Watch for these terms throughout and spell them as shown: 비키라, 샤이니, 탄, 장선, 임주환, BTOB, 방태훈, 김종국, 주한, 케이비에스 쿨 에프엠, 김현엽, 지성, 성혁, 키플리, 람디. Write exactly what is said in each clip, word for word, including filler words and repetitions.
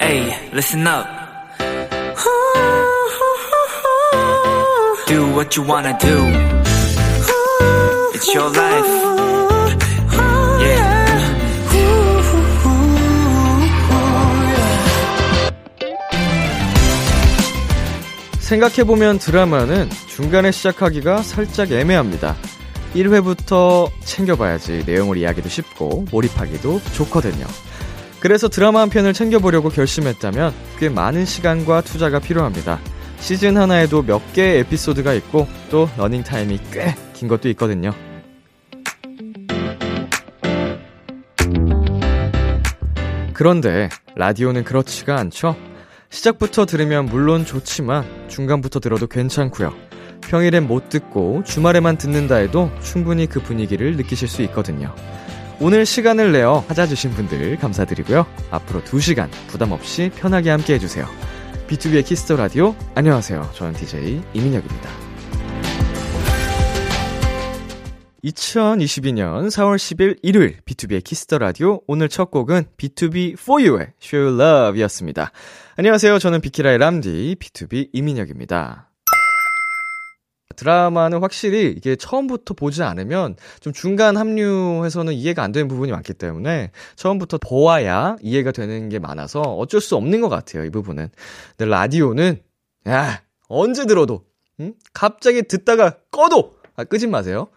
Hey, listen up. Do what you wanna do. It's your life. Yeah. 생각해보면 드라마는 중간에 시작하기가 살짝 애매합니다. 일 회부터 챙겨봐야지 내용을 이해하기도 쉽고 몰입하기도 좋거든요. 그래서 드라마 한 편을 챙겨보려고 결심했다면 꽤 많은 시간과 투자가 필요합니다. 시즌 하나에도 몇 개의 에피소드가 있고 또 러닝타임이 꽤 긴 것도 있거든요. 그런데 라디오는 그렇지가 않죠? 시작부터 들으면 물론 좋지만 중간부터 들어도 괜찮고요. 평일엔 못 듣고 주말에만 듣는다 해도 충분히 그 분위기를 느끼실 수 있거든요. 오늘 시간을 내어 찾아주신 분들 감사드리고요. 앞으로 두 시간 부담없이 편하게 함께 해주세요. 비투비의 키스더 라디오, 안녕하세요. 저는 디제이 이민혁입니다. 이천이십이년 사월 십일 일요일 비투비의 키스더 라디오, 오늘 첫 곡은 비투비 For You의 Show Your Love 이었습니다. 안녕하세요. 저는 비키라의 람디 비투비 이민혁입니다. 드라마는 확실히 이게 처음부터 보지 않으면 좀 중간 합류해서는 이해가 안 되는 부분이 많기 때문에 처음부터 보아야 이해가 되는 게 많아서 어쩔 수 없는 것 같아요, 이 부분은. 근데 라디오는 야, 언제 들어도 응? 갑자기 듣다가 꺼도 아, 끄진 마세요.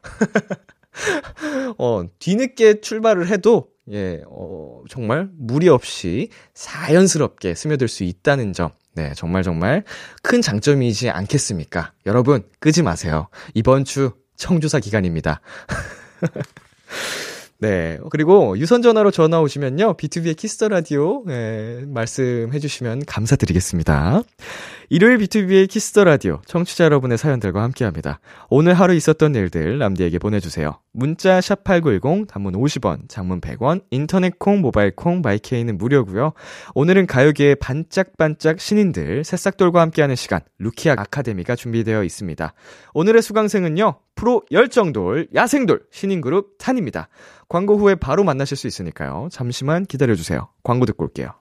어, 뒤늦게 출발을 해도 예, 어, 정말 무리 없이 자연스럽게 스며들 수 있다는 점, 네, 정말 정말 큰 장점이지 않겠습니까? 여러분, 끄지 마세요. 이번 주 청조사 기간입니다. 네, 그리고 유선전화로 전화 오시면요, 비투비의 키스더라디오 네, 말씀해 주시면 감사드리겠습니다. 일요일 비투비의 키스더라디오, 청취자 여러분의 사연들과 함께합니다. 오늘 하루 있었던 일들 람디에게 보내주세요. 문자 샵팔구일공, 단문 오십 원, 장문 백 원, 인터넷콩, 모바일콩, 마이케이는 무료고요. 오늘은 가요계의 반짝반짝 신인들 새싹돌과 함께하는 시간, 루키아 아카데미가 준비되어 있습니다. 오늘의 수강생은요, 프로 열정돌, 야생돌, 신인그룹 탄입니다. 광고 후에 바로 만나실 수 있으니까요. 잠시만 기다려주세요. 광고 듣고 올게요.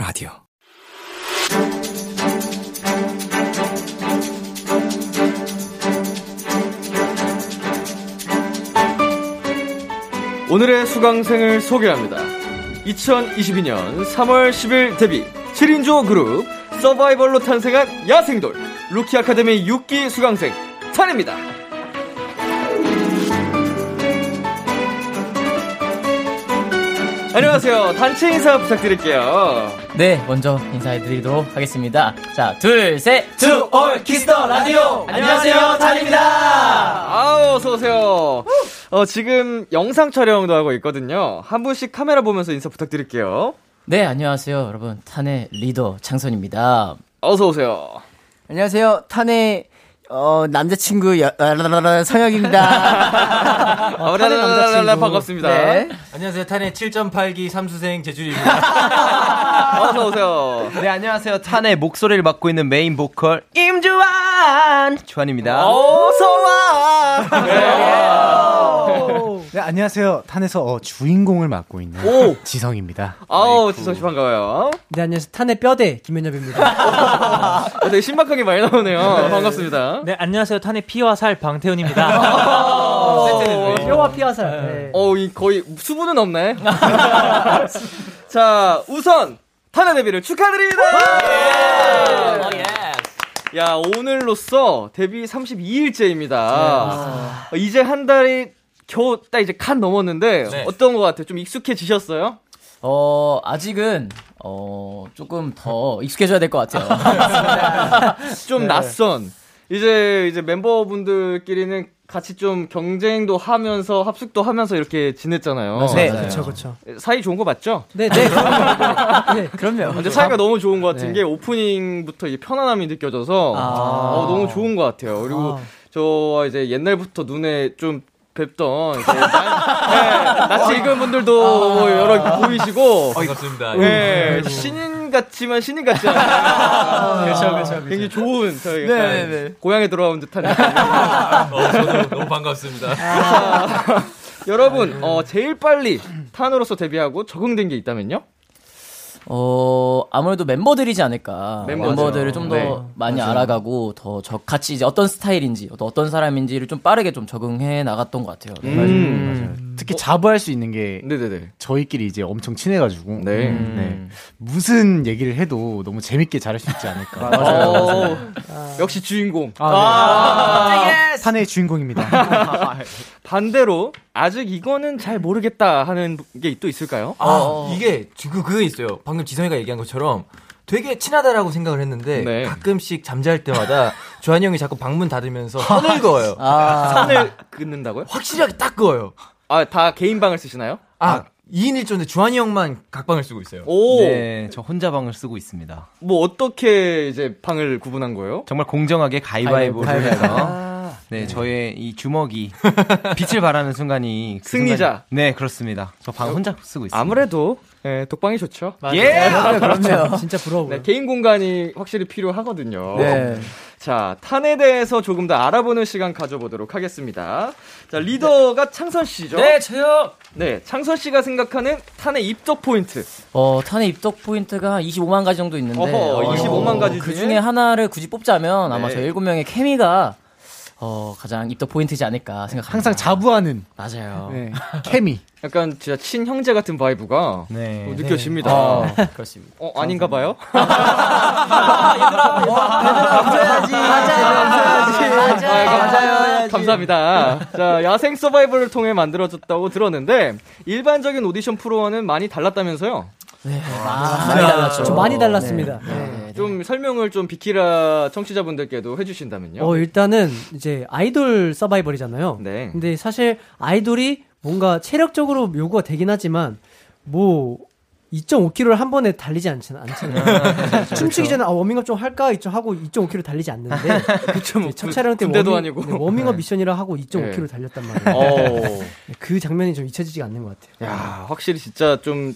라디오. 오늘의 수강생을 소개합니다. 이천이십이년 삼월 십일 데뷔 칠인조 그룹 서바이벌로 탄생한 야생돌 루키 아카데미 육기 수강생 탄입니다. 안녕하세요. 단체 인사 부탁드릴게요. 네, 먼저 인사해드리도록 하겠습니다. 자, 둘, 셋, 투, 올, 키스더 라디오! 안녕하세요, 탄입니다! 아우, 어서오세요. 어, 지금 영상 촬영도 하고 있거든요. 한 분씩 카메라 보면서 인사 부탁드릴게요. 네, 안녕하세요, 여러분. 탄의 리더, 장선입니다. 어서오세요. 안녕하세요, 탄의 어, 남자친구, 여, 라라라라, 성혁입니다. 어, 탄의 남자친구. 반갑습니다. 네. 안녕하세요. 탄의 칠 점 팔 기 삼수생 제주리입니다. 어서오세요. 네, 안녕하세요. 탄의 목소리를 맡고 있는 메인 보컬, 임주환! 주환입니다. 어서와! 네. 네, 안녕하세요. 탄에서 어, 주인공을 맡고 있는 오. 지성입니다. 아우, 지성씨 반가워요. 네, 안녕하세요. 탄의 뼈대, 김현엽입니다. 어, 되게 신박하게 많이 나오네요. 네. 반갑습니다. 네, 안녕하세요. 탄의 피와 살, 방태훈입니다. 세트는 뼈와 피와 살. 네. 어, 이 거의 수분은 없네. 자, 우선 탄의 데뷔를 축하드립니다. 야, 오늘로써 데뷔 삼십이일째입니다. 네, 아. 이제 한 달이 겨우 딱 이제 칸 넘었는데 네. 어떤 것 같아요? 좀 익숙해지셨어요? 어, 아직은, 어, 조금 더 익숙해져야 될 것 같아요. 좀 네. 낯선. 이제, 이제 멤버분들끼리는 같이 좀 경쟁도 하면서 합숙도 하면서 이렇게 지냈잖아요. 네, 그렇죠, 그렇죠. 사이 좋은 거 맞죠? 네, 네. 네, 그럼요. 근데 사이가 너무 좋은 것 같은 네. 게 오프닝부터 이제 편안함이 느껴져서 아~ 어, 너무 좋은 것 같아요. 그리고 아~ 저 이제 옛날부터 눈에 좀 뵙던 이제 나, 네, 낯이 익은 분들도 아~ 뭐 여러 보이시고. 반갑습니다. 아, 네, 신인 같지만 신인 같지 않아요. 그렇죠, 그렇죠. 굉장히 좋은 저희 네, 네. 고향에 돌아온 듯한. 어, 저도 너무 반갑습니다. 아. 여러분, 어, 제일 빨리 탄으로서 데뷔하고 적응된 게 있다면요? 어, 아무래도 멤버들이지 않을까. 멤버. 멤버들을 좀 더 네. 많이 맞아요. 알아가고 더 저 같이 이제 어떤 스타일인지 또 어떤 사람인지를 좀 빠르게 좀 적응해 나갔던 것 같아요. 음. 맞아요. 맞아요. 특히 어? 자부할 수 있는 게 네네네. 저희끼리 이제 엄청 친해가지고 네. 음. 네. 무슨 얘기를 해도 너무 재밌게 잘할 수 있지 않을까. 맞아요. 어, 맞아요. 아. 역시 주인공. 아, 아. 네. 아. 탄의 주인공입니다. 반대로 아직 이거는 잘 모르겠다 하는 게 또 있을까요? 아, 아. 이게 그 그게 있어요. 방금 지성이가 얘기한 것처럼 되게 친하다라고 생각을 했는데 네. 가끔씩 잠잘 때마다 주한이 형이 자꾸 방문 닫으면서 선을 그어요. 아. 선을 긋는다고요? 확실하게 딱 그어요. 아, 다 개인 방을 쓰시나요? 아, 아. 이인 일조인데 주한이 형만 각방을 쓰고 있어요. 오. 네, 저 혼자 방을 쓰고 있습니다. 뭐 어떻게 이제 방을 구분한 거예요? 정말 공정하게 가위바위보를 가위바위보. 해서 아. 네, 네, 저의 이 주먹이 빛을 발하는 순간이 그 승리자. 순간이, 네, 그렇습니다. 저 방 혼자 쓰고 있습니다. 아무래도 네, 독방이 좋죠. 맞아요. 예, 네, 그렇죠. 진짜 부러워요. 네, 개인 공간이 확실히 필요하거든요. 네. 자, 탄에 대해서 조금 더 알아보는 시간 가져보도록 하겠습니다. 자, 리더가 네. 창선 씨죠? 네, 저요. 네, 창선 씨가 생각하는 탄의 입덕 포인트. 어, 탄의 입덕 포인트가 이십오만 가지 정도 있는데, 어허, 이십오만 어, 가지 중에 그 중에 하나를 굳이 뽑자면 네. 아마 저 일곱 명의 케미가 어, 가장 입덕 포인트지 않을까 생각합니다. 항상 자부하는. 맞아요. 네. 케미. 약간 진짜 친형제 같은 바이브가 네, 어, 느껴집니다. 네. 아, 그렇습니다. 어, 아닌가 봐요? 얘들아, 감사해야지. 맞아야지. 맞아요. 감사합니다. 자, 야생 서바이벌을 통해 만들어졌다고 들었는데 일반적인 오디션 프로와는 많이 달랐다면서요? 네, 아, 많이 달랐죠. 좀 많이 달랐습니다. 네. 네. 좀 설명을 좀 비키라 청취자분들께도 해주신다면요. 어, 일단은 이제 아이돌 서바이벌이잖아요. 네. 근데 사실 아이돌이 뭔가 체력적으로 요구가 되긴 하지만 뭐 이점오 킬로미터를 한 번에 달리지 않잖아요. 아, 춤추기 그렇죠. 전에 아, 워밍업 좀 할까 하고 이점오 킬로미터 달리지 않는데 첫 촬영 때 워밍, 아니고. 네, 워밍업 네. 미션이라 하고 이점오 킬로미터 네. 달렸단 말이에요. 그 장면이 좀 잊혀지지가 않는 것 같아요. 야, 확실히 진짜 좀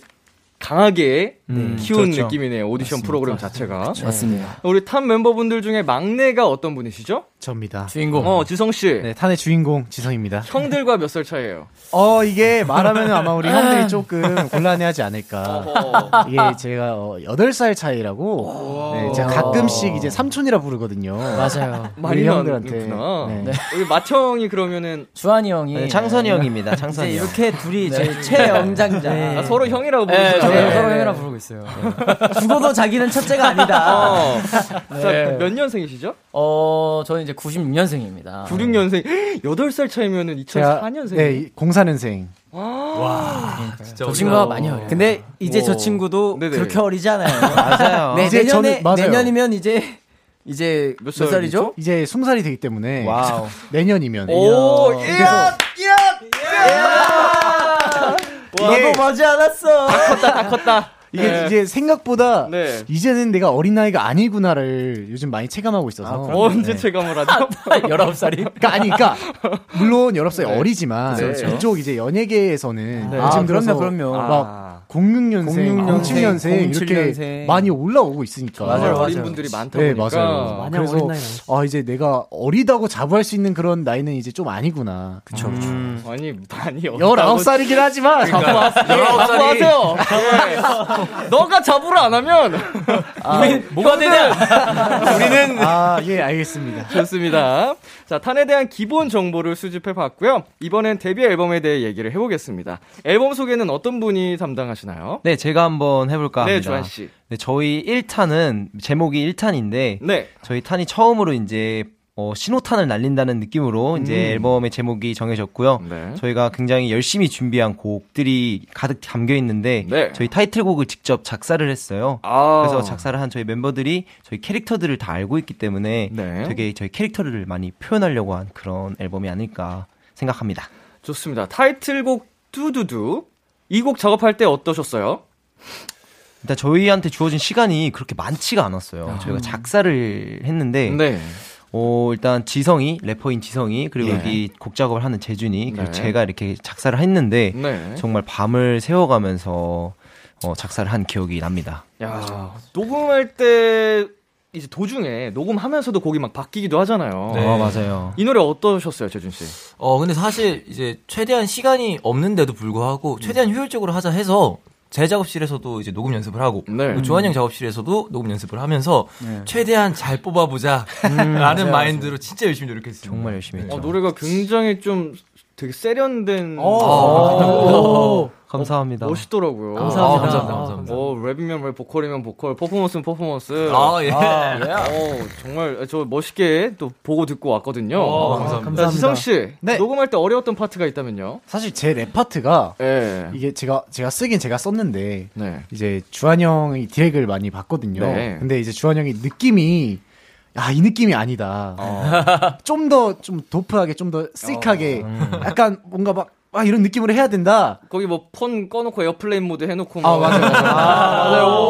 강하게 음, 키운 그렇죠. 느낌이네요. 오디션 맞습니다. 프로그램 자체가 그렇죠. 맞습니다. 우리 탄 멤버분들 중에 막내가 어떤 분이시죠? 저입니다. 주인공. 어, 지성 씨. 네, 탄의 주인공 지성입니다. 형들과 몇 살 차이예요? 어, 이게 말하면 아마 우리 형들이 조금 곤란해하지 않을까. 이게 제가 어, 여덟 살 차이라고. 네, 제가 가끔씩 이제 삼촌이라 부르거든요. 맞아요. 우리 형들한테. 네. 네. 우리 마청이 그러면은 주한이 형이 네, 창선이 네. 형입니다. 창선이 이제 형. 이렇게 둘이 네. 제 최연장자. 네. 아, 서로 형이라고 부르시죠. 네, 서로 형이라 부르고 있어요. 네. 죽어도 자기는 첫째가 아니다. 어. 네. 자, 몇 년생이시죠? 어, 저는 이제 구십육 년생입니다. 구십육 년생? 여덟 살 차이면은 이천사 년생? 네, 공사 년생. 와, 와 진짜 저 친구가 많이 어려요. 근데 이제 오. 저 친구도 네네. 그렇게 어리지 않아요. 맞아요. 네, 이제 내년에, 저는, 맞아요. 내년이면 이제 이제 몇, 몇 살이죠? 이제 스무 살이 되기 때문에 와우. 내년이면. 오, 예! 예! 예! 너도 머지 않았어. 다 컸다, 다 컸다. 이게 네. 이제 생각보다 네. 이제는 내가 어린아이가 아니구나를 요즘 많이 체감하고 있어서. 아, 언제 네. 체감을 하죠? 열아홉 살이? 그러니까 아니, 그러니까 물론 열아홉 살이 네. 어리지만 네. 이쪽 이제 연예계에서는 네. 요즘 아, 그럼요, 그럼요. 막 공육 년생, 공칠 년생 이렇게 많이 올라오고 있으니까. 맞아요, 맞아요. 어린 분들이 많다 보니까. 네, 맞아요. 그래서 아, 이제 내가 어리다고 자부할 수 있는 그런 나이는 이제 좀 아니구나. 그렇죠. 음. 그렇죠. 아니, 많이 열아홉 살이긴 하지만 그러니까. 자부하세요. 자부하세요. 너가 자부를 안 하면 아, 우리, 뭐가 되냐? 우리는 아, 예, 알겠습니다. 좋습니다. 자, 탄에 대한 기본 정보를 수집해 봤고요. 이번엔 데뷔 앨범에 대해 얘기를 해보겠습니다. 앨범 소개는 어떤 분이 담당하시나요? 네, 제가 한번 해볼까 합니다. 네, 주한 씨. 네, 저희 일 탄은 제목이 일 탄인데 네. 저희 탄이 처음으로 이제 어, 신호탄을 날린다는 느낌으로 이제 음. 앨범의 제목이 정해졌고요. 네. 저희가 굉장히 열심히 준비한 곡들이 가득 담겨 있는데 네. 저희 타이틀곡을 직접 작사를 했어요. 아. 그래서 작사를 한 저희 멤버들이 저희 캐릭터들을 다 알고 있기 때문에 네. 되게 저희 캐릭터를 많이 표현하려고 한 그런 앨범이 아닐까 생각합니다. 좋습니다. 타이틀곡 두두두 이 곡 작업할 때 어떠셨어요? 일단 저희한테 주어진 시간이 그렇게 많지가 않았어요. 아. 저희가 작사를 했는데 네. 어, 일단 지성이, 래퍼인 지성이, 그리고 예. 여기 곡 작업을 하는 재준이, 그리고 네. 제가 이렇게 작사를 했는데 네. 정말 밤을 새워가면서 어, 작사를 한 기억이 납니다. 야, 녹음할 때 이제 도중에 녹음하면서도 곡이 막 바뀌기도 하잖아요. 네. 아, 맞아요. 이 노래 어떠셨어요, 재준 씨? 어, 근데 사실 이제 최대한 시간이 없는데도 불구하고 최대한 효율적으로 하자 해서 제 작업실에서도 이제 녹음 연습을 하고 네. 조한영 작업실에서도 녹음 연습을 하면서 네. 최대한 잘 뽑아보자 음, 라는 맞아요, 마인드로 맞아요. 진짜 열심히 노력했습니다. 정말 열심히 했죠. 어, 노래가 굉장히 좀 되게 세련된 오~ 오~ 오~ 감사합니다. 어, 멋있더라고요. 감사합니다. 아, 감사합니다. 감사합니다. 어, 랩이면 랩, 보컬이면 보컬, 퍼포먼스면 퍼포먼스. 아, 예. 아, 예. 어, 정말 저 멋있게 또 보고 듣고 왔거든요. 오, 아, 감사합니다. 감사합니다. 지성 씨, 네. 녹음할 때 어려웠던 파트가 있다면요? 사실 제 랩 파트가 네. 이게 제가 제가 쓰긴 제가 썼는데 네. 이제 주한 형이 디렉을 많이 봤거든요. 네. 근데 이제 주한 형이 느낌이 아, 이 느낌이 아니다. 어. 좀 더, 좀 도프하게, 좀 더 시크하게, 어, 음. 약간 뭔가 막, 아, 이런 느낌으로 해야 된다. 거기 뭐 폰 꺼놓고 에어플레인 모드 해놓고. 뭐. 아, 맞아요. 맞아요. 아, 맞아요. 오~ 오~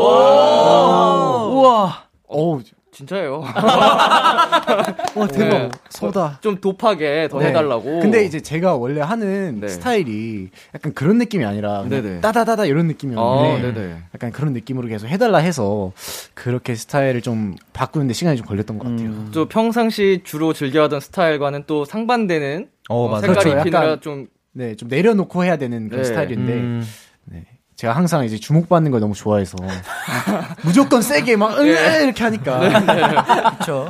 오~ 우와. 어우. 진짜예요. 와, 대박. 네. 소다. 좀 도파게 더 네. 해달라고. 근데 이제 제가 원래 하는 네. 스타일이 약간 그런 느낌이 아니라 따다다다 이런 느낌이었는데 아, 약간 그런 느낌으로 계속 해달라 해서 그렇게 스타일을 좀 바꾸는데 시간이 좀 걸렸던 것 같아요. 음. 또 평상시 주로 즐겨하던 스타일과는 또 상반되는 어, 어, 색깔이 그렇죠. 약간 좀, 네, 좀 내려놓고 해야 되는 그런 네. 스타일인데 음. 네. 제가 항상 이제 주목받는 걸 너무 좋아해서 무조건 세게 막 네. 이렇게 하니까 네, 네.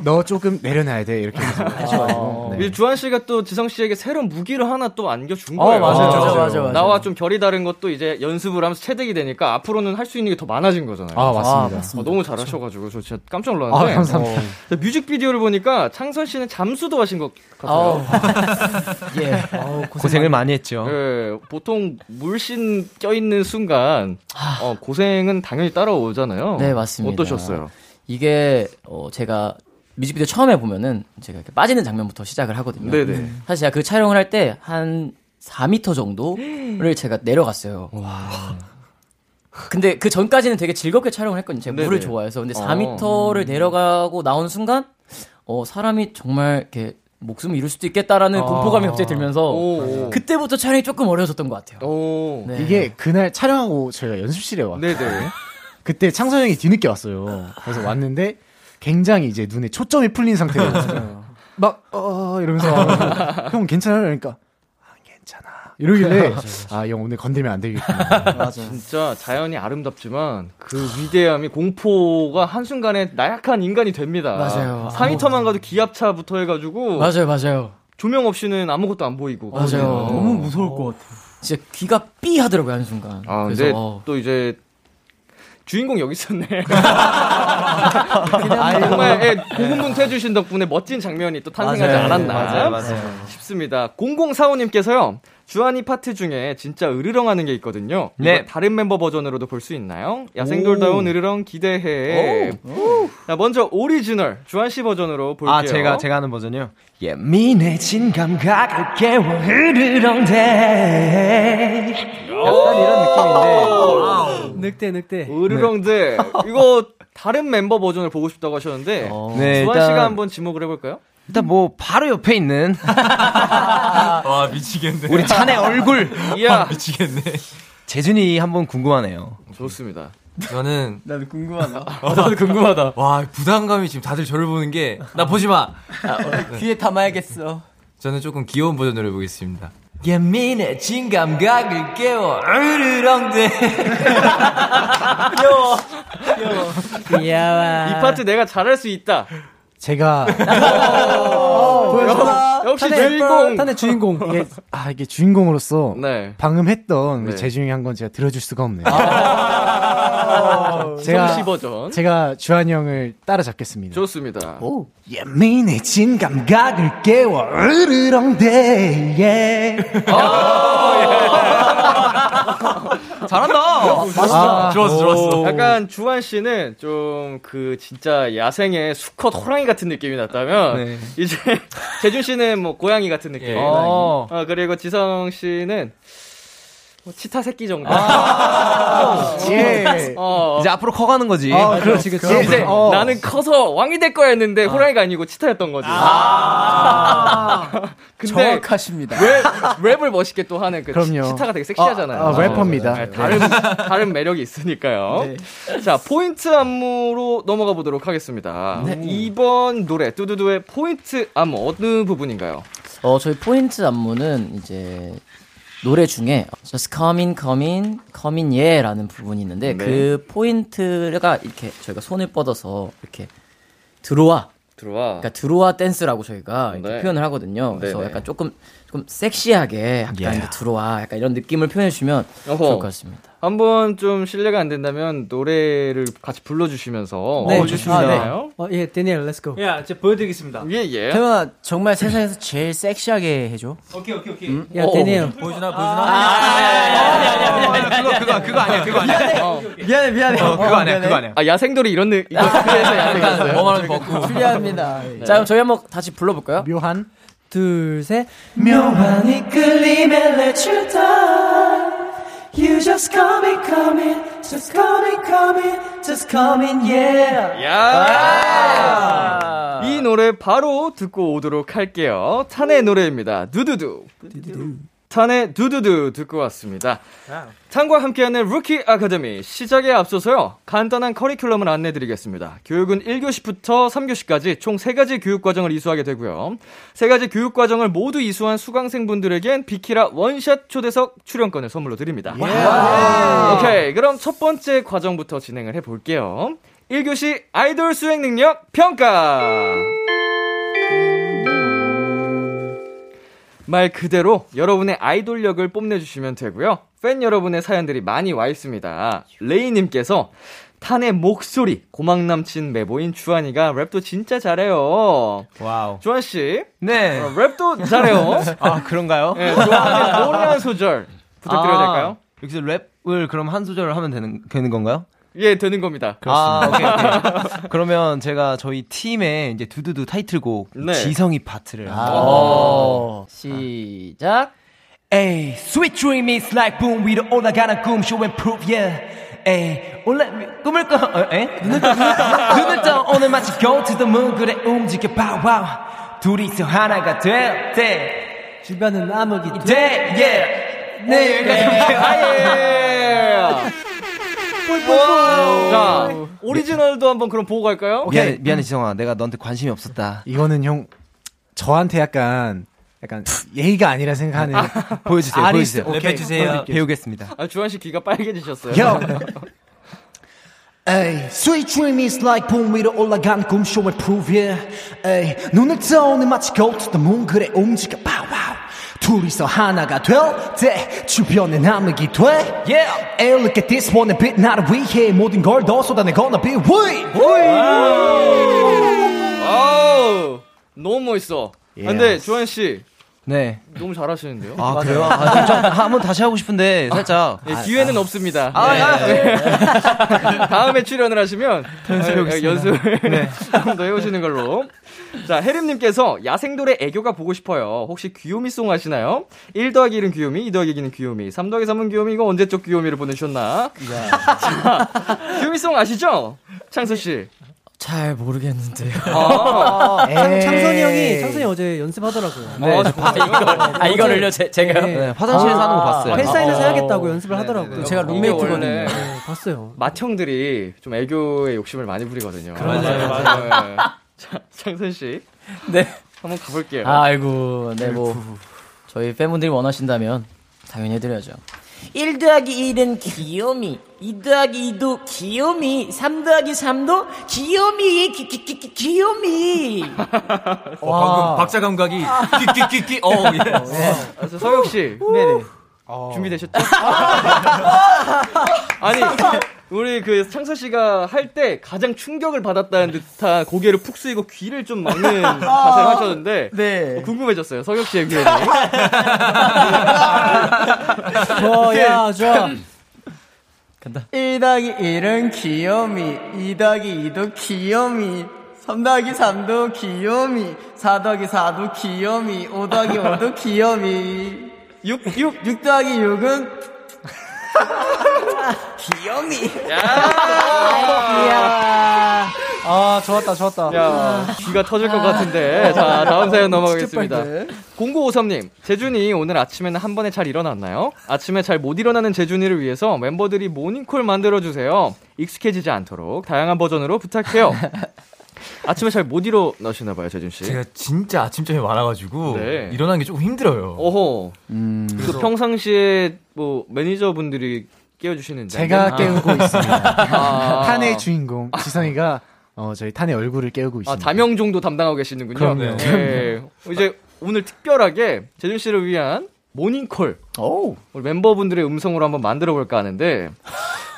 너 조금 내려놔야 돼 이렇게 해서 아, 네. 주한 씨가 또 지성 씨에게 새로운 무기를 하나 또 안겨준 거예요. 아, 맞아요. 맞아요. 맞아요. 맞아요. 나와 좀 결이 다른 것도 이제 연습을 하면서 체득이 되니까 앞으로는 할 수 있는 게 더 많아진 거잖아요. 아, 맞습니다. 아, 맞습니다. 어, 너무 잘하셔가지고 저 진짜 깜짝 놀랐는데. 아, 감사합니다. 어. 뮤직비디오를 보니까 창선 씨는 잠수도 하신 것 같아요. 예. 아우, 고생 고생을 많이, 많이 했죠. 예. 보통 물씬 껴있는 순간 어, 고생은 당연히 따라오잖아요. 네, 맞습니다. 어떠셨어요? 이게 어, 제가 뮤직비디오 처음에 보면은 제가 이렇게 빠지는 장면부터 시작을 하거든요. 네네. 사실 제가 그 촬영을 할 때 한 사 미터 정도를 제가 내려갔어요. 와. 근데 그 전까지는 되게 즐겁게 촬영을 했거든요. 제가 네네. 물을 좋아해서. 근데 사 미터를 어. 내려가고 나온 순간 어, 사람이 정말 이렇게 목숨을 잃을 수도 있겠다라는 아~ 공포감이 갑자기 들면서 오오. 그때부터 촬영이 조금 어려워졌던 것 같아요. 네. 이게 그날 촬영하고 저희가 연습실에 왔거든요. 그때 창선 형이 뒤늦게 왔어요. 그래서 왔는데 굉장히 이제 눈에 초점이 풀린 상태였어요. 막 어, 이러면서 형 괜찮아요? 그러니까 안 괜찮아 이러길래 아, 형 오늘 건들면 안 되겠구나. 맞아. 진짜 자연이 아름답지만 그 위대함이 공포가 한순간에 나약한 인간이 됩니다. 맞아요. 사 미터만 가도 기압차부터 해가지고 맞아요, 맞아요. 조명 없이는 아무것도 안 보이고 맞아요. 그래서. 너무 무서울 것 같아. 진짜 귀가 삐 하더라고요 한순간. 아, 그래서 근데 어. 또 이제. 주인공 여기 있었네. 아, 정말 예, 고군분투해주신 덕분에 멋진 장면이 또 탄생하지 맞아요. 않았나 맞아요. 맞아요. 싶습니다. 공공사오 님께서요. 주한이 파트 중에 진짜 으르렁하는 게 있거든요. 네. 다른 멤버 버전으로도 볼 수 있나요? 야생돌다운 으르렁 기대해. 오. 오. 자, 먼저 오리지널 주한 씨 버전으로 볼게요. 아, 제가 제가 하는 버전이요. 예민해진 감각을 깨워 흐르렁대. 약간 이런 느낌인데. 늑대 늑대 으르렁대. 네. 이거 다른 멤버 버전을 보고 싶다고 하셨는데 어. 네, 주한 씨가 일단... 한번 지목을 해볼까요? 일단 뭐 바로 옆에 있는 와 미치겠네 우리 찬의 얼굴 이야 미치겠네 재준이 한번 궁금하네요. 좋습니다. 저는 나도 궁금하다. 어, 나도 궁금하다. 와 부담감이 지금 다들 저를 보는 게 나 보지 마. 아, 어, 귀에 담아야겠어. 저는 조금 귀여운 버전으로 해보겠습니다. 예민해진 감각을 깨워 으르렁대. 귀여워 귀여워 귀여워. 이 파트 내가 잘할 수 있다. 제가 보여줬다. 역시 주인공. 탄의 주인공. 이게, 아 이게 주인공으로서 네. 방금 했던 네. 재중이 한 건 제가 들어줄 수가 없네요. 아~ 아~ 제가 십오 전. 제가 주한 형을 따라잡겠습니다. 좋습니다. 오. 예민해진 감각을 깨워 으르렁대. 예. 잘한다. 아, 좋았어, 좋았어. 약간 주한 씨는 좀 그 진짜 야생의 수컷 호랑이 같은 느낌이 났다면 네. 이제 재준 씨는 뭐 고양이 같은 느낌. 예. 어. 어, 그리고 지성 씨는 뭐 치타 새끼 정도. 아~ 예. 어. 이제 앞으로 커가는 거지. 아, 그렇지, 그렇지. 그럼, 이제 어. 나는 커서 왕이 될 거야 했는데 호랑이가 아니고 치타였던 거지. 아~ 근데 정확하십니다. 랩, 랩을 멋있게 또 하는 그 그럼요. 치타가 되게 섹시하잖아요. 아, 아, 래퍼입니다. 네, 다른 다른 매력이 있으니까요. 네. 자, 포인트 안무로 넘어가 보도록 하겠습니다. 네. 이번 노래 뚜두두의 포인트 안무 어느 부분인가요? 어, 저희 포인트 안무는 이제 노래 중에 Just come in, come in, come in, yeah 라는 부분이 있는데 네. 그 포인트가 이렇게 저희가 손을 뻗어서 이렇게 들어와 들어와 그러니까 들어와 댄스라고 저희가 네. 이렇게 표현을 하거든요. 그래서 네네. 약간 조금 조금 섹시하게 약간 yeah. 이제 들어와 약간 이런 느낌을 표현해 주면 좋을 것 같습니다. 한번 좀 실례가 안 된다면 노래를 같이 불러주시면서 네. 해주시면 되나요? 아, 네. 어, 예, 데니엘, 렛츠고. 야, 제가 보여드리겠습니다. 예, 예. 태훈아, 정말 세상에서 제일 섹시하게 해줘. 오케이, 오케이, 오케이. 음? 야, 데니엘. 보여주나, 보여주나? 아니야, 아니야, 아니야. 그거, 그거 아니야, 그거 아니야. 미안해, 미안해. 어, 그거 아니야, 그거 아니야. 아, 야생돌이 이런 느, 이거 그래서 야생이었어요. 뭐만 벗고. 필요합니다. 자, 그럼 저희 한번 다시 불러볼까요? 묘한. 둘, 셋. 묘한 이끌림에 let you die. You just come in, come in, just come in, come in, just come in, yeah. 야! 이 노래 바로 듣고 오도록 할게요. 탄의 노래입니다. 두두두. 두두두. 탄의 두두두 듣고 왔습니다. 탄과 함께하는 루키 아카데미 시작에 앞서서요. 간단한 커리큘럼을 안내드리겠습니다. 교육은 일 교시부터 삼 교시까지 총 세 가지 교육과정을 이수하게 되고요. 세 가지 교육과정을 모두 이수한 수강생분들에겐 비키라 원샷 초대석 출연권을 선물로 드립니다. Yeah. 오케이, 그럼 첫 번째 과정부터 진행을 해볼게요. 일 교시 아이돌 수행 능력 평가. 말 그대로 여러분의 아이돌력을 뽐내주시면 되고요. 팬 여러분의 사연들이 많이 와 있습니다. 레이님께서 탄의 목소리, 고막남친 메보인 주한이가 랩도 진짜 잘해요. 와우. 주한씨. 네. 어, 랩도 잘해요. 아, 그런가요? 네, 주한의 노래 한 소절 부탁드려도 아, 될까요? 여기서 랩을 그럼 한 소절을 하면 되는, 되는 건가요? 예, 되는 겁니다. 그렇습니다. 아, 오케이, 오케이. 그러면 제가 저희 팀의 이제 두두두 타이틀곡 네. 지성이 파트를 아~ 오~ 시작. Ay, sweet dream is like boom 위로 올라가는 꿈 show and prove yeah. Ay, 올라 꿈을 꿔. 에? 눈을 떠 눈을 떠 오늘 마치 go to the moon 그래 움직여 봐 wow 둘이서 하나가 될 때 주변은 암흑이 돼 yeah 네 여기까지. 자, 오리지널도 한번 그럼 보고 갈까요? 오케이. 미안해, 미안해 지성아, 내가 너한테 관심이 없었다. 이거는 형 저한테 약간 약간 예의가 아니라 생각하는. 아, 보여주세요, 아, 보여주세요. 랩해주세요. 배우겠습니다. 아, 주한 씨 귀가 빨개지셨어요. Ay, sweet dream is like 봄 위로 올라간 꿈 show and prove yeah. Ay, 눈을 떠오는 마치 go to the moon 그래 움직여 pow wow. 둘이서 하나가 될 때 주변에 암흑이 돼 yeah. Hey, look at this one a bit 나를 위해 모든 걸 더 쏟아내거나 be we. 와우, 너무 멋있어. Yes. 근데 주한 씨, 네, 너무 잘하시는데요. 아, 그래요? 아, 좀, 한번 다시 하고 싶은데 살짝 아, 예, 기회는 아, 없습니다. 아, 네. 아, 네. 다음에 출연을 하시면 아, 연습을 네. 좀 더 해오시는 걸로. 자, 혜림님께서 야생돌의 애교가 보고 싶어요. 혹시 귀요미송 하시나요? 일 더하기 일은 귀요미, 이 더하기 이는 귀요미, 삼 더하기 삼은 귀요미. 이거 언제 쪽 귀요미를 보내주셨나? 자, 귀요미송 아시죠? 창선씨. 잘 모르겠는데요. 아, 창, 창선이 형이 창선이 어제 연습하더라고요. 네, 어, 아, 이걸, 아 이거를요, 제, 제가요. 네, 화장실에서 아, 하는 거 봤어요. 팬사인회에서 해야겠다고 연습을 하더라고요. 네네네. 제가 룸메이트거든요. 네, 봤어요. 맏형들이 좀 애교에 욕심을 많이 부리거든요. 맞아요, 맞아요. 자, 창선 씨, 네, 한번 가볼게요. 아이고, 네, 뭐 저희 팬분들이 원하신다면 당연히 해드려야죠. 일 더하기 일은 귀요미, 이 더하기 이도 귀요미, 삼 더하기 삼도 귀요미, 기, 기, 기, 기, 귀요미. 어, 박자 감각이 끼끼끼끼. 어, 예. 성혁 씨, 네네. 준비되셨죠? 아니. 우리 그 창서 씨가 할 때 가장 충격을 받았다는 듯한 고개를 푹 숙이고 귀를 좀 막는 자세를 하셨는데 네. 어, 궁금해졌어요. 성혁 씨의 귀에. 어, 야, 좋아. 간다. 일 더하기 일은 귀요미, 이 더하기 이도 귀요미, 삼 더하기 삼도 귀요미, 사 더하기 사도 귀요미, 오 더하기 오도 귀요미. 육, 육. 육 더하기 육은 귀요미. 야. 아, 좋았다, 좋았다. 야, 귀가 터질 것 같은데. 자, 다음 사연 넘어가겠습니다. 공구오삼님, 재준이 오늘 아침에는 한 번에 잘 일어났나요? 아침에 잘 못 일어나는 재준이를 위해서 멤버들이 모닝콜 만들어주세요. 익숙해지지 않도록 다양한 버전으로 부탁해요. 아침에 잘 못 일어나시나 봐요, 재준 씨. 제가 진짜 아침잠이 많아가지고 네. 일어나는 게 조금 힘들어요. 어허. 음. 그래서 평상시에 뭐 매니저분들이 깨워주시는데 제가 아. 깨우고 있습니다. 아. 탄의 주인공 지성이가 어, 저희 탄의 얼굴을 깨우고 있습니다. 아, 다명종도 담당하고 계시는군요. 그럼요. 네. 이제 오늘 특별하게 재준 씨를 위한 모닝콜 오. 우리 멤버분들의 음성으로 한번 만들어볼까 하는데.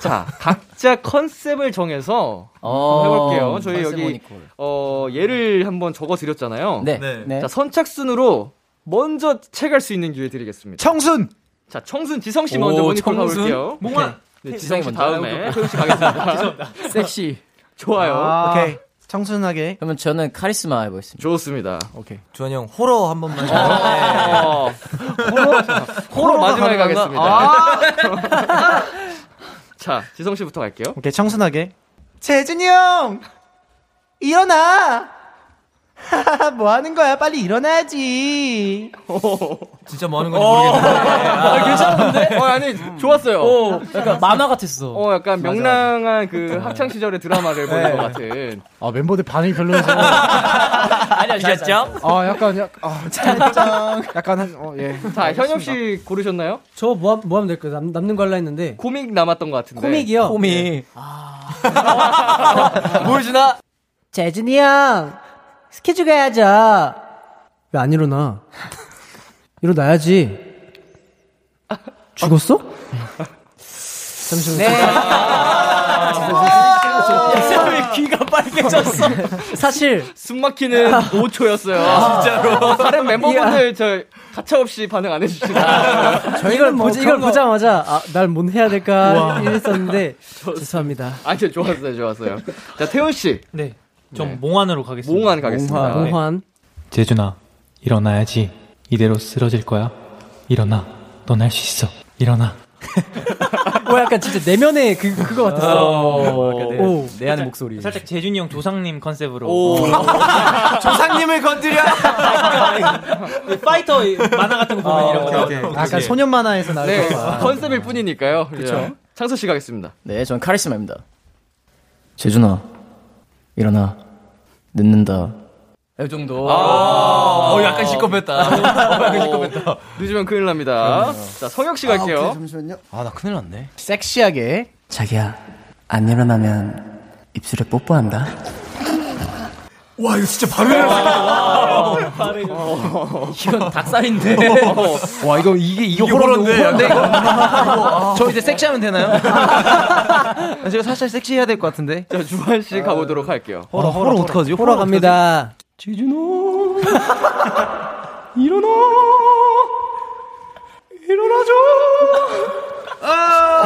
자, 각자 컨셉을 정해서 어~ 해볼게요. 저희 여기 어, 예를 한번 적어드렸잖아요. 네. 네. 자, 선착순으로 먼저 채갈 수 있는 기회 드리겠습니다. 청순! 자, 청순 지성씨 먼저 모니콜 가볼게요. 몽환! 네, 지성씨 다음에 소영씨 가겠습니다. 섹시. 좋아요. 아~ 오케이. 청순하게. 그러면 저는 카리스마 해보겠습니다. 좋습니다. 오케이. 주한 형, 호러 한 번만. 어~ 호러? 호러 마지막에 가겠습니다. 아~ 자, 지성 씨부터 갈게요. 오케이, 청순하게. 재준이 형! 일어나! 뭐 하는 거야? 빨리 일어나야지. 진짜 뭐 하는 건지 모르겠는데. 아, 괜찮은데? 어, 아니, 음. 좋았어요. 어, 약간 만화 같았어. 어, 약간 맞아, 명랑한 맞아. 그 학창시절의 드라마를 네. 보는 것 같은. 아, 멤버들 반응이 별로여서. 아니야, 짜장? 아, 약간, 약간, 아, 짜장. 약간, 한, 어, 예. 자, 현엽 씨 고르셨나요? 저 뭐, 뭐 하면 될까요? 남, 남는 거 하려 했는데. 코믹 남았던 것 같은데. 코믹이요? 코믹. 네. 아. 뭘 주나? 재준이 형! 스케줄 가야죠. 왜 안 일어나? 일어나야지. 죽었어? 잠시만요. 네. 왜 귀가 빨개졌어? 사실 숨 막히는 오 초였어요. 진짜로. 다른 멤버분들 저 가차없이 반응 안 해주시나? 저희는 뭐 보자, 이걸 보자마자 아, 날 못 해야 될까 이랬었는데 죄송합니다. 아, 진짜 좋았어요, 좋았어요. 자, 태훈 씨. 네. 좀 네. 몽환으로 가겠습니다. 몽환 가겠습니다. 몽환. 몽환. 재준아, 일어나야지. 이대로 쓰러질 거야. 일어나. 넌 할 수 있어. 일어나. 뭐 약간 진짜 내면의 그 그거 같았어. 내, 오, 내 안의 살짝, 목소리. 살짝 재준이 형 조상님 컨셉으로. 오. 조상님을 건드려. 파이터 만화 같은 거 보면 어, 이런 거. 오케이, 오케이. 약간 소년 만화에서 나올 네, 거. 컨셉일 뿐이니까요. 그렇죠. 창서 씨 가겠습니다. 네, 저는 카리스마입니다. 재준아. 일어나. 늦는다. 이 정도. 아, 어, 약간 시끄럽다. 약간 시끄럽다. 늦으면 큰일 납니다. 자, 성혁 씨 갈게요. 아, 오케이, 잠시만요. 아, 나 큰일 났네. 섹시하게. 자기야, 안 일어나면 입술에 뽀뽀한다. 와, 이거 진짜 바로 일어나. 바로. 이건 닭살인데. 와, 이거 이게 이게 호러인데. 저 이제 섹시하면 되나요? 제가 사실 섹시해야 될 것 같은데. 자, 주한 씨 가보도록 할게요. 호러, 호러 어떡하지? 호러 갑니다. 재준아, 일어나, 일어나줘. 아.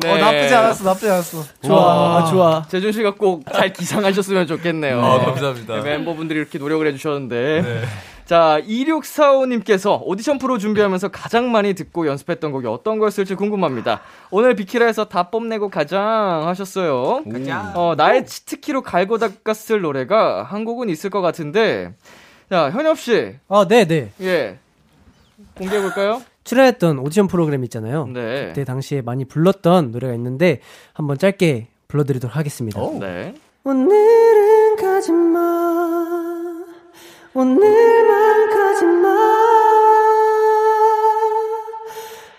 네. 어, 나쁘지 않았어, 나쁘지 않았어. 좋아, 와, 좋아. 재준 씨가 꼭 잘 기상하셨으면 좋겠네요. 아, 감사합니다. 네, 멤버분들이 이렇게 노력을 해주셨는데. 네. 자, 이육사오님께서 오디션 프로 준비하면서 가장 많이 듣고 연습했던 곡이 어떤 거였을지 궁금합니다. 오늘 비키라에서 다 뽐내고 가장 하셨어요. 가장. 어, 나의 치트키로 갈고 닦았을 노래가 한 곡은 있을 것 같은데. 자, 현엽 씨. 아, 네, 네. 예. 공개해 볼까요? 출연했던 오디션 프로그램 있잖아요. 네. 그때 당시에 많이 불렀던 노래가 있는데 한번 짧게 불러드리도록 하겠습니다. 오. 네. 오늘은 가지마, 오늘만 가지마,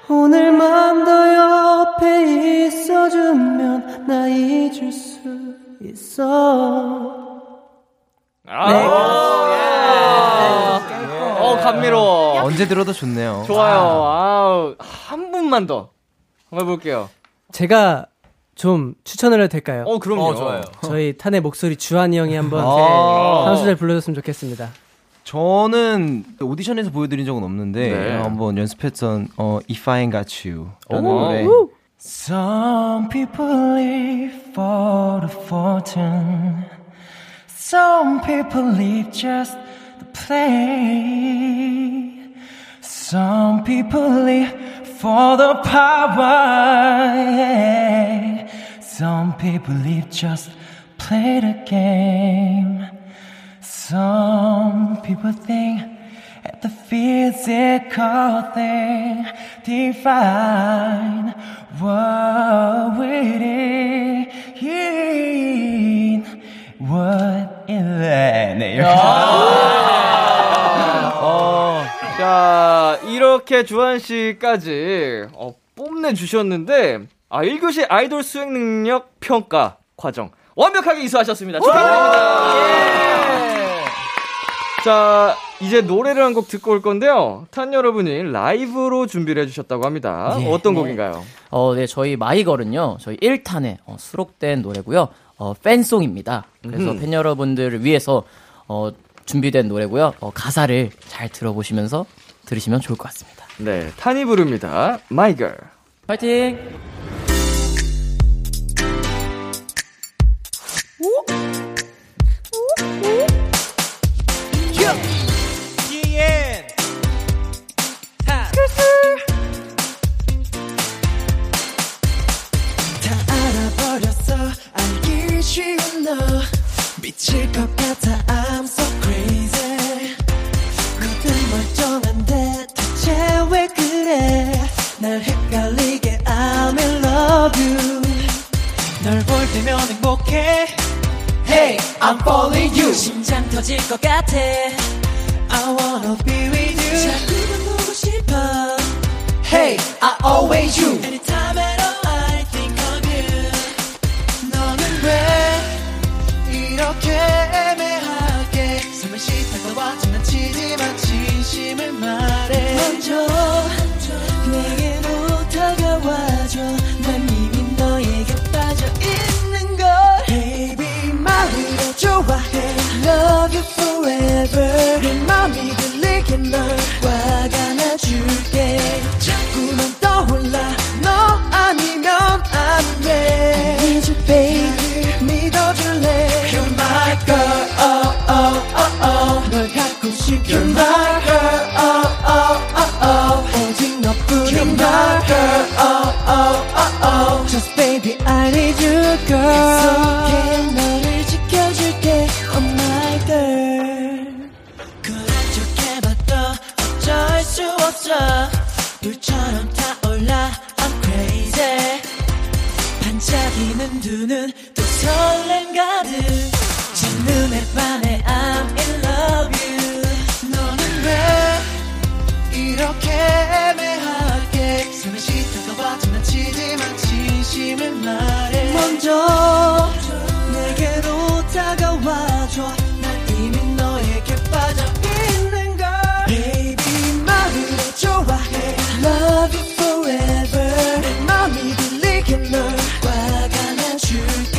오늘만 더 옆에 있어주면 나 잊을 수 있어. 아. 네. 어, 감미로워. 언제 들어도 좋네요. 좋아요. 아. 아우, 한 분만 더 한번 해볼게요. 제가 좀 추천을 해도 될까요? 어, 그럼요. 어, 좋아요. 저희 탄의 목소리 주한이 형이 한번 한 소절 불러줬으면 좋겠습니다. 저는 오디션에서 보여드린 적은 없는데 네. 한번 연습했던 어, If I Ain't Got You 노래. Some people live for the fortune. Some people live just to play. Some people live for the power. Yeah. Some people live just play the game. Some people think that the physical thing define what we need. What is that? 네, 자, 이렇게 주한 씨까지 어, 뽐내주셨는데 아, 일 교시 아이돌 수행 능력 평가 과정 완벽하게 이수하셨습니다. 축하드립니다. 예. 자, 이제 노래를 한 곡 듣고 올 건데요. 탄 여러분이 라이브로 준비를 해주셨다고 합니다. 예. 어떤 네. 곡인가요? 어, 네, 저희 마이걸은요. 저희 일 탄에 어, 수록된 노래고요. 어, 팬송입니다. 그래서 음. 팬 여러분들을 위해서 어, 준비된 노래고요. 어, 가사를 잘 들어보시면서 들으시면 좋을 것 같습니다. 네, 탄이 부릅니다. My Girl. 파이팅! 지엔 탄 다 알아버렸어. 알기 쉬운 너 미칠 것 같아. I'm so crazy. 너들 멀쩡한데 대체 왜 그래? 날 헷갈리게 I'm in love you. 널 볼 때면 행복해. Hey, I'm falling you. 심장 터질 것 같아. I wanna be with you. 자꾸만 보고 싶어. Hey, I always you. Anytime at all I think of you. 너는 왜 이렇게 애매하게 숨을 쉬다가 장난치지만 진심을 말해. 먼저 내게 다가와줘. 난 이미 너에게 빠져 있는 걸. Baby, 말이로 좋아해. Love you forever. 내 맘이 들리게 널 화가 나줄게. 자꾸만 떠올라 너 아니면 안 돼. I need you baby. 믿어줄래. You're my girl. Oh, oh, oh, oh. 널 갖고 싶게. You're my girl. Oh, oh, oh, oh. 오직 너뿐인 걸. You're my girl. Oh, oh, oh, oh. Just baby I need you girl. It's okay. 너를 지켜줄게. Oh my girl. 그렇게봐도 어쩔 수 없어. 불처럼 타올라 I'm crazy. 반짝이는 두 눈 또 설렘 가득. 첫눈에 반해 I'm in love you. 너는 왜 이렇게 애매하게 숨을 쉬다가 와 장난치지만 진심을 말해. 먼저 내게로 다가와줘. 난 이미 너에게 빠져 있는 걸. Baby 말이로 좋아해. Love you forever. 내 맘이 들리게 널 화가 나줄게.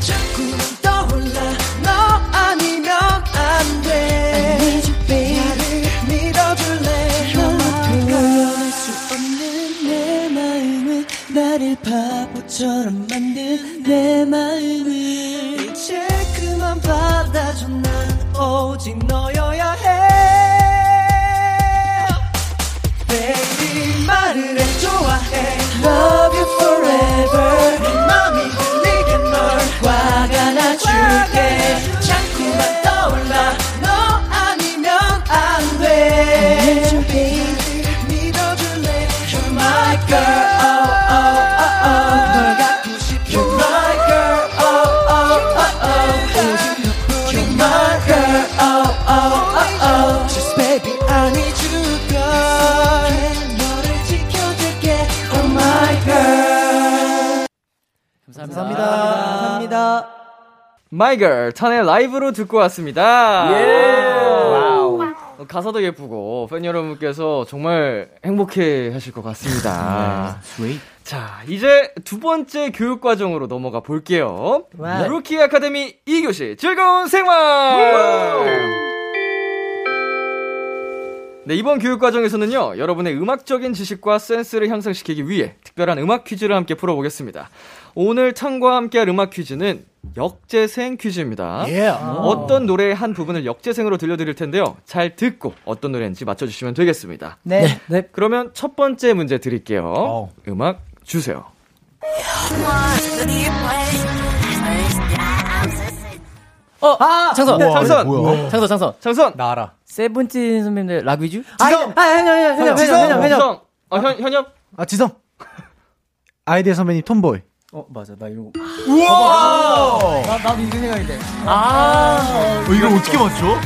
자꾸만 떠올라 너 아니면 안 돼. I need you baby. 나를 믿어줄래. You're my girl. 할 수 없는 내 마음은 나를 바보처럼 만든 내 마음을 이제 그만 받아줘. 난 오직 너여야 해. Baby 말을 해. 좋아해. Love you forever. 내 맘이 흘리게 널 화가 나줄게. 자꾸만 떠올라 너 아니면 안 돼. I need you baby. 믿어줄래. You're my girl. 감사합니다. 감사합니다. My Girl, 탄의 라이브로 듣고 왔습니다. 예. 와우. 가사도 예쁘고 팬 여러분께서 정말 행복해 하실 것 같습니다. 네. 자, 이제 두 번째 교육과정으로 넘어가 볼게요. 와. 루키 아카데미 이 교시 즐거운 생활! 네, 이번 교육과정에서는요, 여러분의 음악적인 지식과 센스를 향상시키기 위해 특별한 음악 퀴즈를 함께 풀어보겠습니다. 오늘 탄과 함께할 음악 퀴즈는 역재생 퀴즈입니다. Yeah. 어떤 노래의 한 부분을 역재생으로 들려드릴 텐데요. 잘 듣고 어떤 노래인지 맞춰주시면 되겠습니다. 네. 네. 네. 그러면 첫 번째 문제 드릴게요. 오. 음악 주세요. 어, 아, 장선, 우와, 장선, 장선, 장선, 장선, 장선, 나 알아. 세븐틴 선배님들 락위주? 지성, 아, 현엽, 현엽, 현엽, 현엽, 아, 현, 현엽, 아, 지성, 아이디어 선배님 톰보이. 어, 맞아, 나 이거. 우와, 어, 나, 나도 이런 생각이 돼. 아, 아~ 어, 이걸 어떻게 맞죠?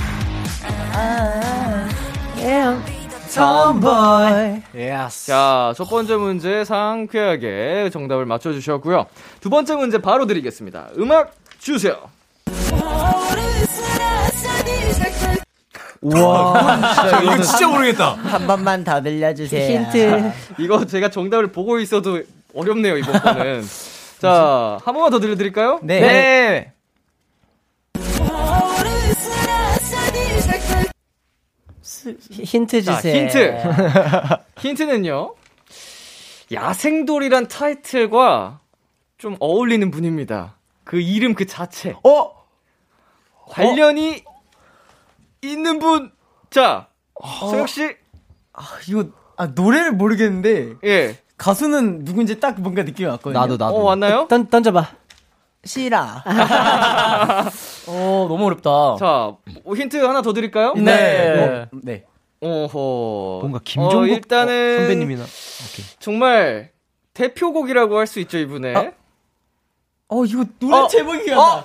아, yeah. 톰보이. 예스. 자, 첫 번째 문제 상쾌하게 정답을 맞춰주셨고요. 두 번째 문제 바로 드리겠습니다. 음악 주세요. 우와, 진짜 이거 진짜 모르겠다. 한 번만 더 들려주세요. 힌트. 이거 제가 정답을 보고 있어도 어렵네요, 이번 거는. 자, 한 번만 더 들려드릴까요? 네. 네. 힌트 주세요. 자, 힌트. 힌트는요, 야생돌이란 타이틀과 좀 어울리는 분입니다. 그 이름 그 자체. 어? 관련이 어? 있는 분. 자, 어. 성혁 씨. 아, 이거 아, 노래를 모르겠는데. 예. 가수는 누군지 딱 뭔가 느낌이 왔거든요. 나도 나도. 어, 왔나요? 던 던져봐. 시라. 어, 너무 어렵다. 자, 힌트 하나 더 드릴까요? 네. 네. 어, 네. 오호. 뭔가 김종국 어, 일단은 어, 선배님이나. 오케이. 정말 대표곡이라고 할 수 있죠, 이분의. 아? 어, 이거 노래 어, 제목이 나. 어?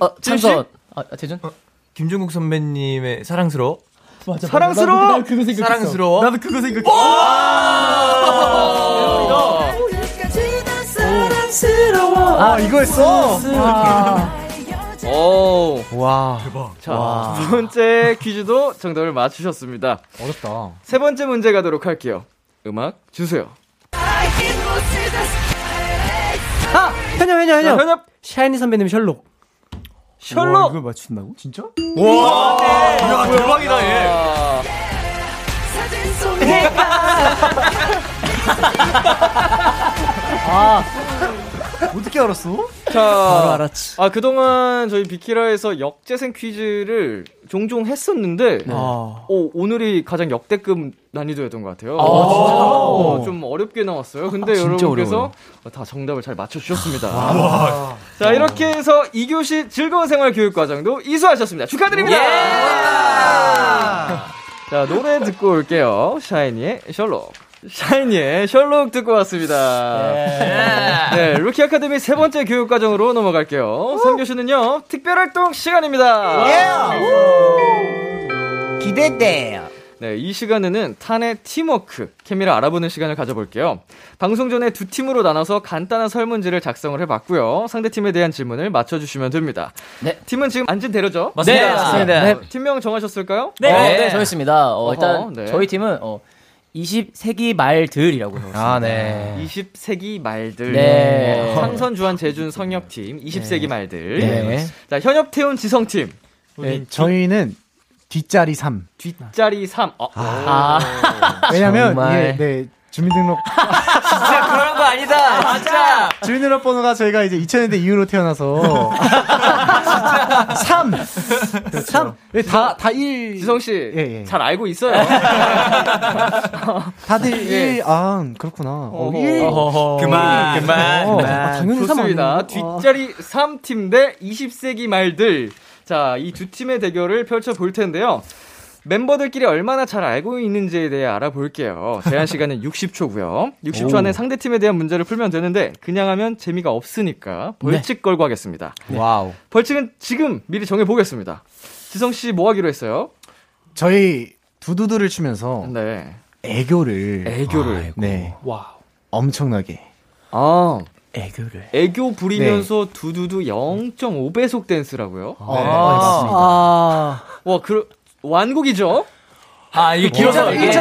어, 찬선. 아, 대전? 어, 김종국 선배님의 사랑스러워. 맞아, 사랑스러워. 나도, 나도 그거 생각했어. 사랑스러워. 나도 그거 생각했어. 와! 사랑스러워. 아, 이거였어. 오. 와. 대박. 자, 와. 두 번째 퀴즈도 정답을 맞추셨습니다. 어렵다. 세 번째 문제 가도록 할게요. 음악 주세요. 아, 현엽, 현엽, 현엽. 현엽. 샤이니 선배님 셜록. 셜록. 와, 이걸 맞춘다고? 진짜? 와, 야, 대박이다 얘. 아, 어떻게 알았어? 자, 바로 알았지. 아, 그동안 저희 비키라에서 역재생 퀴즈를 종종 했었는데, 네. 아. 오, 오늘이 가장 역대급 난이도였던 것 같아요. 아, 어, 좀 어렵게 나왔어요. 근데 아, 여러분께서 어려워요. 다 정답을 잘 맞춰주셨습니다. 아. 자, 이렇게 해서 이 교시 즐거운 생활 교육 과정도 이수하셨습니다. 축하드립니다. 예. 자, 노래 듣고 올게요. 샤이니의 셜록. 샤이니의 셜록 듣고 왔습니다. 예. 네, 루키 아카데미 세 번째 교육 과정으로 넘어갈게요. 오. 삼 교시는요, 특별 활동 시간입니다. 예. 기대돼요. 네, 이 시간에는 탄의 팀워크, 케미를 알아보는 시간을 가져볼게요. 방송 전에 두 팀으로 나눠서 간단한 설문지를 작성을 해봤고요. 상대 팀에 대한 질문을 맞춰주시면 됩니다. 네. 팀은 지금 앉은 대로죠? 맞습니다. 네, 맞습니다. 네. 팀명 정하셨을까요? 네, 어, 네 정했습니다. 어, 일단 어허, 네. 저희 팀은 어, 이십 세기 말들이라고 적었습니다. 아, 네. 이십 세기 말들. 네. 상선, 주한, 재준, 성혁 팀, 이십 세기 네. 말들. 네. 자, 현엽, 태훈, 지성 팀. 네, 저희는 뒷자리 삼. 뒷자리 삼. 어. 아. 아. 왜냐면 예, 네. 주민등록. 진짜 그런 거 아니다. 진짜. 주민등록번호가 저희가 이제 이천 년대 이후로 태어나서. 진짜. 삼. 그렇죠. 삼. 네, 다, 다 일. 지성 씨. 예, 예. 잘 알고 있어요. 다들 예. 일. 아, 그렇구나. 어, 일. 어허허. 그만, 그만. 어, 그만. 아, 당연히 좋습니다. 삼. 뒷자리 삼 팀 대 이십 세기 말들. 자, 이 두 팀의 대결을 펼쳐볼 텐데요. 멤버들끼리 얼마나 잘 알고 있는지에 대해 알아볼게요. 제한 시간은 육십 초고요. 육십 초 안에 상대팀에 대한 문제를 풀면 되는데 그냥 하면 재미가 없으니까 벌칙 네. 걸고 하겠습니다. 와우. 벌칙은 지금 미리 정해보겠습니다. 지성씨 뭐 하기로 했어요? 저희 두두두를 추면서 네. 애교를 애교를 아이고. 네. 와우. 엄청나게 아 애교를. 애교 부리면서 네. 두두두 영 점 오 배속 댄스라고요? 아, 네. 아~ 와, 그, 완곡이죠? 아, 이게 길어서 이게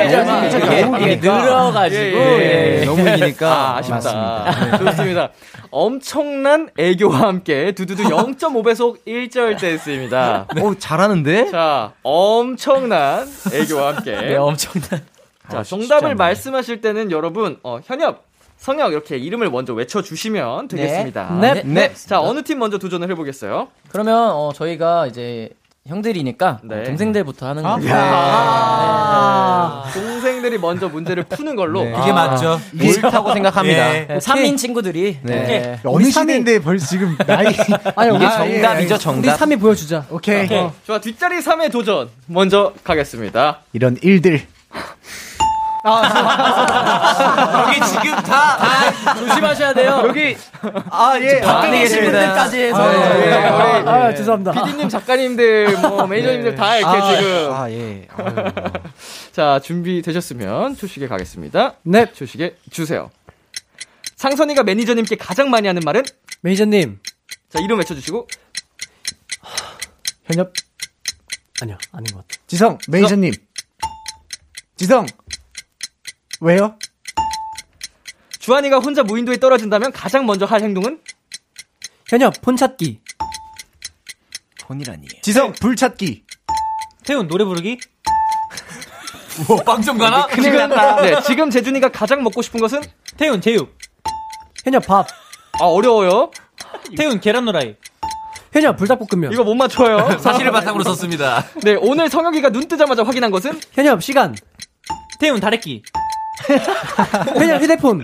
늘어가지고 너무 이니까 아쉽다. 좋습니다. 엄청난 애교와 함께 두두두 영 점 오 배속 일 절 댄스입니다. 네. 오, 잘하는데? 자, 엄청난 애교와 함께. 네, 엄청난. 자, 아, 정답을 말씀하실 때는 여러분, 어, 현엽, 성혁 이렇게 이름을 먼저 외쳐주시면 되겠습니다. 네. 네. 네. 네. 자, 어느 팀 먼저 도전을 해보겠어요? 그러면 어, 저희가 이제 형들이니까 네. 동생들부터 하는 걸로. 아~ 네. 네. 동생들이 먼저 문제를 푸는 걸로. 네. 그게 아~ 맞죠. 옳다고 생각합니다. 예. 삼 인 친구들이. 네. 네. 어느 시대인데 벌써 지금 나이. 아니, 이게 아, 정답이죠, 예. 정답. 우리 삼이 보여주자. 오케이. 오케이. 어. 좋아, 뒷자리 삼의 도전 먼저 가겠습니다. 이런 일들. 아, 여기 지금 다, 다 조심하셔야 돼요. 여기 아 예, 밖에 계신 분들까지 해서 아, 예, 예. 아, 아, 아 죄송합니다. 피디님, 작가님들, 뭐 매니저님들 예. 다 이렇게 아, 지금 아 예. 자, 준비 되셨으면 초식에 가겠습니다. 네, 초식에 주세요. 상선이가 매니저님께 가장 많이 하는 말은 매니저님. 자, 이름 외쳐주시고. 현엽 아니요, 아닌 것 같아. 지성 매니저님. 지성. 왜요? 주한이가 혼자 무인도에 떨어진다면 가장 먼저 할 행동은? 현엽, 폰 찾기. 폰이라니. 지성, 불 찾기. 태훈, 노래 부르기. 빵 좀 가나? 큰일 났다. 네, 지금 재준이가 가장 먹고 싶은 것은? 태훈, 제육. 현엽, 밥. 아, 어려워요. 태훈, 계란노라이. 현엽, 불닭볶음면. 이거 못 맞춰요. 사실을 바탕으로 썼습니다. 네, 오늘 성혁이가 눈 뜨자마자 확인한 것은? 현엽, 시간. 태훈, 다래끼. 현엽 휴대폰.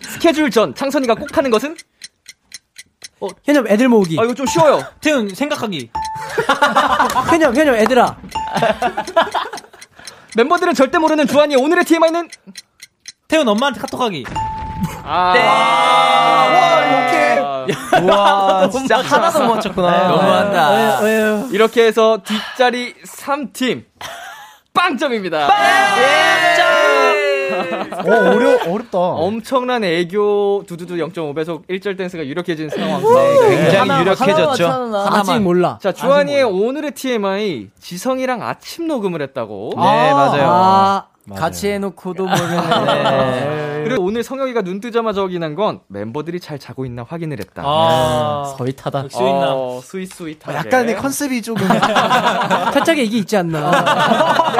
스케줄 전 창선이가 꼭 하는 것은? 어, 현엽 애들 모으기. 아, 이거 좀 쉬워요. 태훈 생각하기. 현엽 현엽 애들아. 멤버들은 절대 모르는 주한이의 오늘의 티엠아이는? 태훈 엄마한테 카톡하기. 아~ 네. 와, 이렇게. 와, 진짜 하나도 못 맞췄구나. 너무한다. 에이, 에이, 에이. 이렇게 해서 뒷자리 삼 팀 빵점입니다. 빵점! 오, 어려, 어렵다. 엄청난 애교 두두두 영 점 오 배속 일 절 댄스가 유력해진 상황. 네, 굉장히 하나, 유력해졌죠. 하나 아직 몰라. 자, 주한이의 몰라. 오늘의 티엠아이, 지성이랑 아침 녹음을 했다고. 네, 아~ 맞아요. 아~ 맞아요. 같이 해놓고도 모르네. 네. 그리고 오늘 성혁이가 눈 뜨자마자 확인한 건 멤버들이 잘 자고 있나 확인을 했다. 아~ 서윗하다. 수있나? 어, 스윗스윗하게. 약간의 컨셉이 조금. 살짝 이게 있지 않나.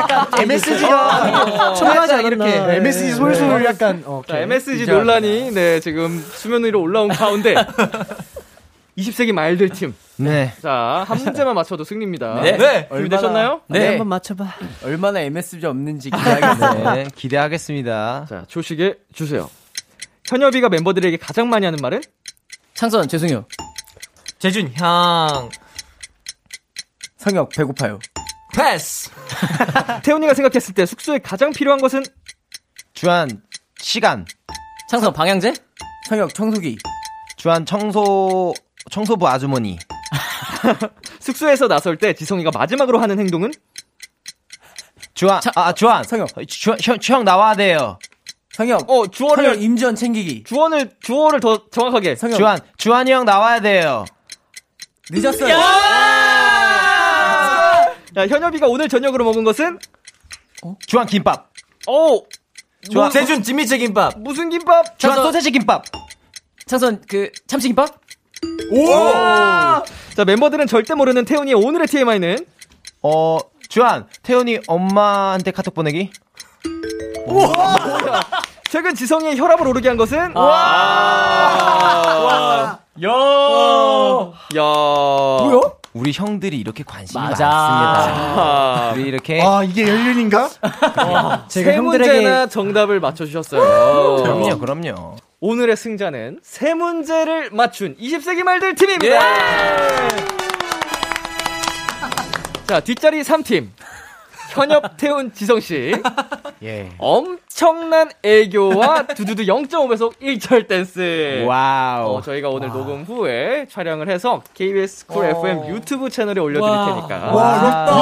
약간 엠에스지가 촘하지 않게 이렇게. 네. 엠에스지 솔솔 약간. 어, 자, 엠에스지 논란이 네, 지금 수면 위로 올라온 가운데. 이십 세기 말들 팀. 네. 자, 한 문제만 맞춰도 승리입니다. 네. 네. 준비되셨나요? 네. 네. 한번 맞춰봐. 얼마나 엠에스지 없는지 기대하겠습니다. 네. 기대하겠습니다. 자, 초식에 주세요. 현엽이가 멤버들에게 가장 많이 하는 말은? 창선, 죄송해요. 재준, 향. 성혁, 배고파요. 패스! 태훈이가 생각했을 때 숙소에 가장 필요한 것은? 주한, 시간. 창선, 방향제? 성혁, 청소기. 주한, 청소... 청소부 아주머니. 숙소에서 나설 때 지성이가 마지막으로 하는 행동은? 주한, 자, 아, 주한. 성혁. 주, 형, 형 나와야 돼요. 성혁. 어, 주어를. 성혁, 임주환 챙기기. 주어를, 주어를 더 정확하게. 성혁. 주한, 주한이 형 나와야 돼요. 늦었어요. 야! 야, 현엽이가 오늘 저녁으로 먹은 것은? 어? 주한 김밥. 오! 주한. 재준, 진미채 김밥. 무슨 김밥? 주한 창선, 소세지 김밥. 창선, 그, 참치 김밥? 오! 자, 멤버들은 절대 모르는 태훈이의 오늘의 티엠아이는? 어, 주한, 태훈이 엄마한테 카톡 보내기? 우와! 최근 지성이의 혈압을 오르게 한 것은? 아~ 와! 야! 야! 뭐야? 우리 형들이 이렇게 관심이 맞아. 많습니다. 우리 이렇게. 아, 이게 연륜인가? 어, 제가 세 형들에게... 문제나 정답을 맞춰주셨어요. 그럼요, 그럼요. 오늘의 승자는 세 문제를 맞춘 이십 세기 말들 팀입니다. 예! 자, 뒷자리 삼 팀 현엽, 태훈, 지성씨. 예. 엄청 엄청난 애교와 두두두 영 점 오 배속 일 절 댄스. 와우. 어, 저희가 오늘 와우. 녹음 후에 촬영을 해서 케이비에스 쿨 에프엠 유튜브 채널에 올려드릴 와우. 테니까. 와, 좋다.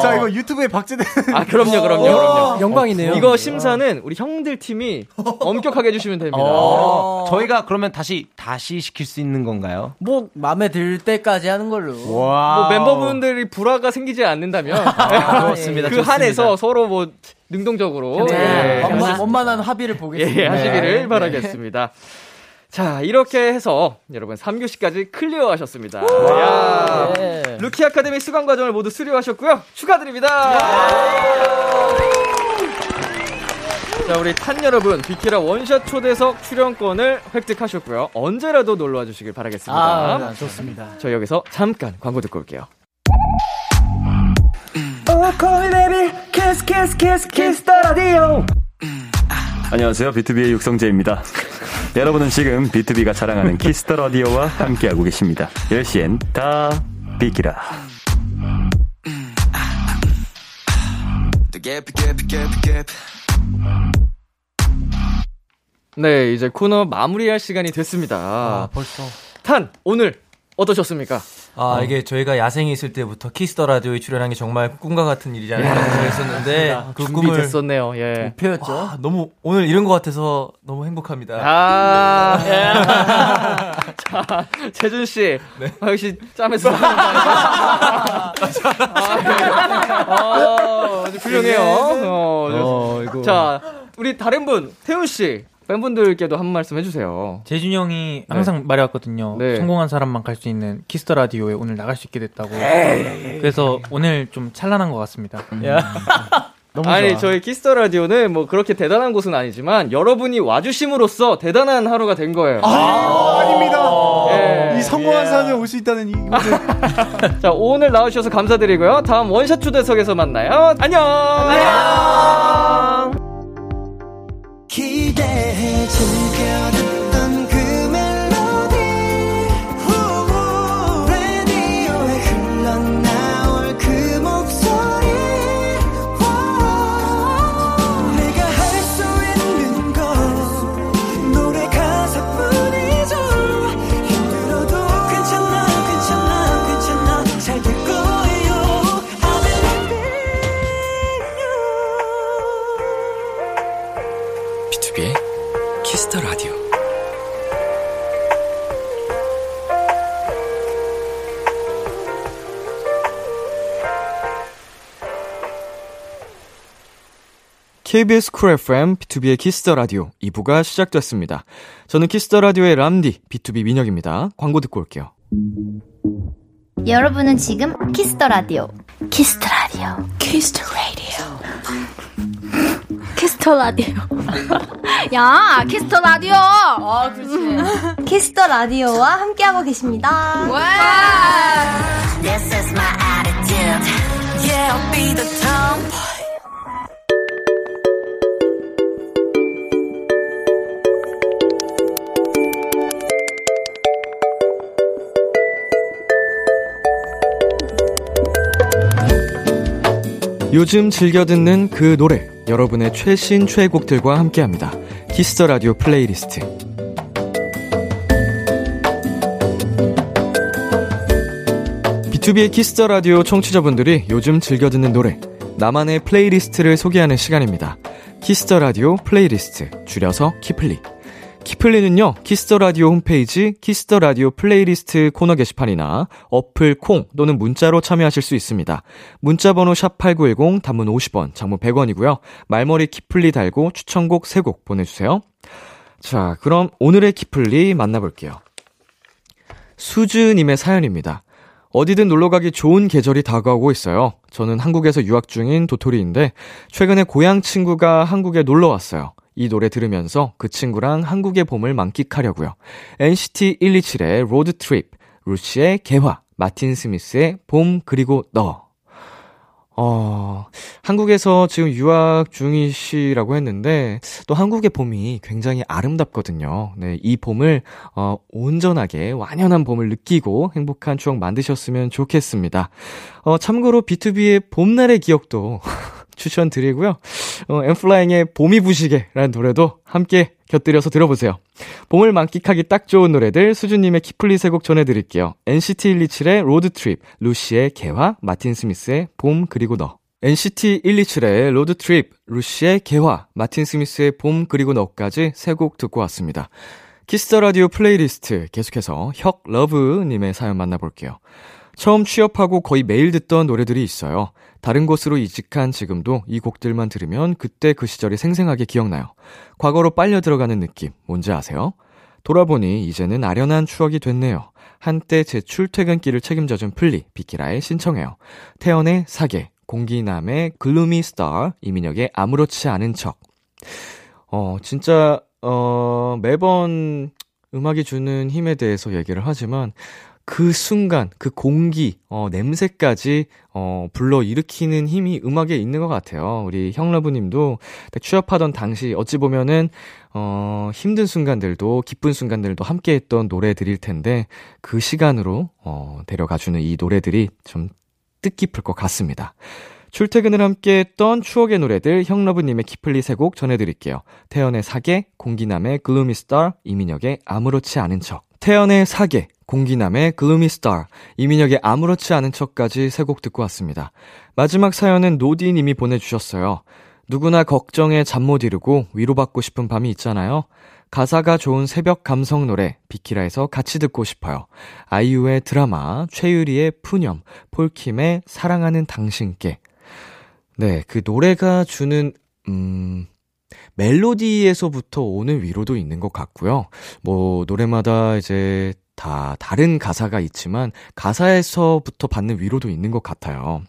자, 이거 유튜브에 박제된. 아, 그럼요, 그럼요, 그럼요. 영광이네요. 어, 이거 심사는 우리 형들 팀이 엄격하게 해주시면 됩니다. 어. 저희가 그러면 다시, 다시 시킬 수 있는 건가요? 뭐, 마음에 들 때까지 하는 걸로. 와. 뭐, 멤버분들이 불화가 생기지 않는다면. 아, 좋습니다. 그 좋습니다. 한에서 서로 뭐, 능동적으로 네. 예. 원만, 원만한 합의를 보겠습니다. 예, 하시기를 네. 바라겠습니다. 자, 이렇게 해서 여러분 삼 교시까지 클리어하셨습니다. 이야. 네. 루키 아카데미 수강 과정을 모두 수료하셨고요. 축하드립니다. 자, 우리 탄 여러분 비키라 원샷 초대석 출연권을 획득하셨고요. 언제라도 놀러와 주시길 바라겠습니다. 아, 네, 좋습니다. 저희 여기서 잠깐 광고 듣고 올게요. 안녕하세요, 비투비의 육성재입니다. 여러분은 지금 비투비가 자랑하는 키스 더 라디오와 함께하고 계십니다. 열 시엔 다 비키라. 네, 이제 코너 마무리할 시간이 됐습니다. 아, 벌써. 탄, 오늘 어떠셨습니까? 아, 어. 이게 저희가 야생이 있을 때부터 키스더 라디오에 출연한 게 정말 꿈과 같은 일이잖아요. 그랬었는데 그 꿈이 됐었네요. 예. 목표였죠. 와, 너무 오늘 이런 것 같아서 너무 행복합니다. 아, 예. 자, 재준 씨, 네. 아, 역시 짬에서. 아, 어, 아주 훌륭해요. 어, 어, 이거. 자, 우리 다른 분 태훈 씨. 팬분들께도 한 말씀 해주세요. 재준이 형이 항상 네. 말해왔거든요. 네. 성공한 사람만 갈 수 있는 키스더 라디오에 오늘 나갈 수 있게 됐다고. 에이. 그래서 오늘 좀 찬란한 것 같습니다. 음. 너무 아니 좋아. 저희 키스더 라디오는 뭐 그렇게 대단한 곳은 아니지만 여러분이 와주심으로써 대단한 하루가 된 거예요. 아, 아~ 아닙니다. 예. 이 성공한 예. 사람이 올 수 있다는 이. 자, 오늘 나와주셔서 감사드리고요. 다음 원샷 초대석에서 만나요. 안녕. 안녕. 기대해 즐겨 듣던 그 멜로디 우우 라디오에 흘러나올 그 목소리 우우 내가 할 수 있는 건 노래 가사뿐이죠 힘들어도 괜찮아 괜찮아 괜찮아 잘 될 거예요 I'm loving you 비투비의 키스더 라디오. 케이비에스 쿨 에프엠 비투비의 키스더 라디오 이 부가 시작됐습니다. 저는 키스더 라디오의 람디 비투비 민혁입니다. 광고 듣고 올게요. 여러분은 지금 키스더 라디오. 키스더 라디오. 키스더 라디오. 키스더 라디오. 야, 키스더 라디오. 아, 그렇지. 키스더 라디오와 함께하고 계십니다. 와! This is my attitude. Yeah, I'll be the tomboy. 요즘 즐겨 듣는 그 노래, 여러분의 최신 최애곡들과 함께합니다. 키스더 라디오 플레이리스트. 비투비의 키스더 라디오 청취자분들이 요즘 즐겨 듣는 노래, 나만의 플레이리스트를 소개하는 시간입니다. 키스더 라디오 플레이리스트, 줄여서 키플리. 키플리는요, 키스더 라디오 홈페이지 키스더 라디오 플레이리스트 코너 게시판이나 어플 콩 또는 문자로 참여하실 수 있습니다. 문자 번호 샵팔구일공, 단문 오십 원, 장문 백 원이고요. 말머리 키플리 달고 추천곡 세 곡 보내주세요. 자, 그럼 오늘의 키플리 만나볼게요. 수주님의 사연입니다. 어디든 놀러가기 좋은 계절이 다가오고 있어요. 저는 한국에서 유학 중인 도토리인데 최근에 고향 친구가 한국에 놀러왔어요. 이 노래 들으면서 그 친구랑 한국의 봄을 만끽하려고요. 엔시티 백이십칠의 로드 트립, 루시의 개화, 마틴 스미스의 봄 그리고 너. 어, 한국에서 지금 유학 중이시라고 했는데 또 한국의 봄이 굉장히 아름답거든요. 네, 이 봄을 어, 온전하게 완연한 봄을 느끼고 행복한 추억 만드셨으면 좋겠습니다. 어, 참고로 비투비의 봄날의 기억도 추천드리고요. 어, 엠플라잉의 봄이 부시게라는 노래도 함께 곁들여서 들어보세요. 봄을 만끽하기 딱 좋은 노래들 수준님의 키플리 세 곡 전해드릴게요. 엔시티 백이십칠의 로드트립, 루시의 개화, 마틴 스미스의 봄 그리고 너. 엔시티 백이십칠의 로드트립, 루시의 개화, 마틴 스미스의 봄 그리고 너까지 세 곡 듣고 왔습니다. 키스더라디오 플레이리스트 계속해서 혁러브님의 사연 만나볼게요. 처음 취업하고 거의 매일 듣던 노래들이 있어요. 다른 곳으로 이직한 지금도 이 곡들만 들으면 그때 그 시절이 생생하게 기억나요. 과거로 빨려 들어가는 느낌 뭔지 아세요? 돌아보니 이제는 아련한 추억이 됐네요. 한때 제 출퇴근길을 책임져준 플리, 비키라에 신청해요. 태연의 사계, 공기남의 글루미 스타, 이민혁의 아무렇지 않은 척. 어, 진짜 어, 매번 음악이 주는 힘에 대해서 얘기를 하지만 그 순간, 그 공기, 어, 냄새까지 어, 불러일으키는 힘이 음악에 있는 것 같아요. 우리 형러브님도 취업하던 당시 어찌 보면은 어, 힘든 순간들도 기쁜 순간들도 함께했던 노래들일 텐데 그 시간으로 어, 데려가주는 이 노래들이 좀 뜻깊을 것 같습니다. 출퇴근을 함께했던 추억의 노래들 형러브님의 키플리 세 곡 전해드릴게요. 태연의 사계, 공기남의 글루미 스타, 이민혁의 아무렇지 않은 척. 태연의 사계, 공기남의 글루미 스타, 이민혁의 아무렇지 않은 척까지 세 곡 듣고 왔습니다. 마지막 사연은 노디님이 보내주셨어요. 누구나 걱정에 잠 못 이루고 위로받고 싶은 밤이 있잖아요. 가사가 좋은 새벽 감성 노래 비키라에서 같이 듣고 싶어요. 아이유의 드라마, 최유리의 푸념, 폴킴의 사랑하는 당신께. 네, 그 노래가 주는 음... 멜로디에서부터 오는 위로도 있는 것 같고요. 뭐 노래마다 이제 다 다른 가사가 있지만 가사에서부터 받는 위로도 있는 것 같아요.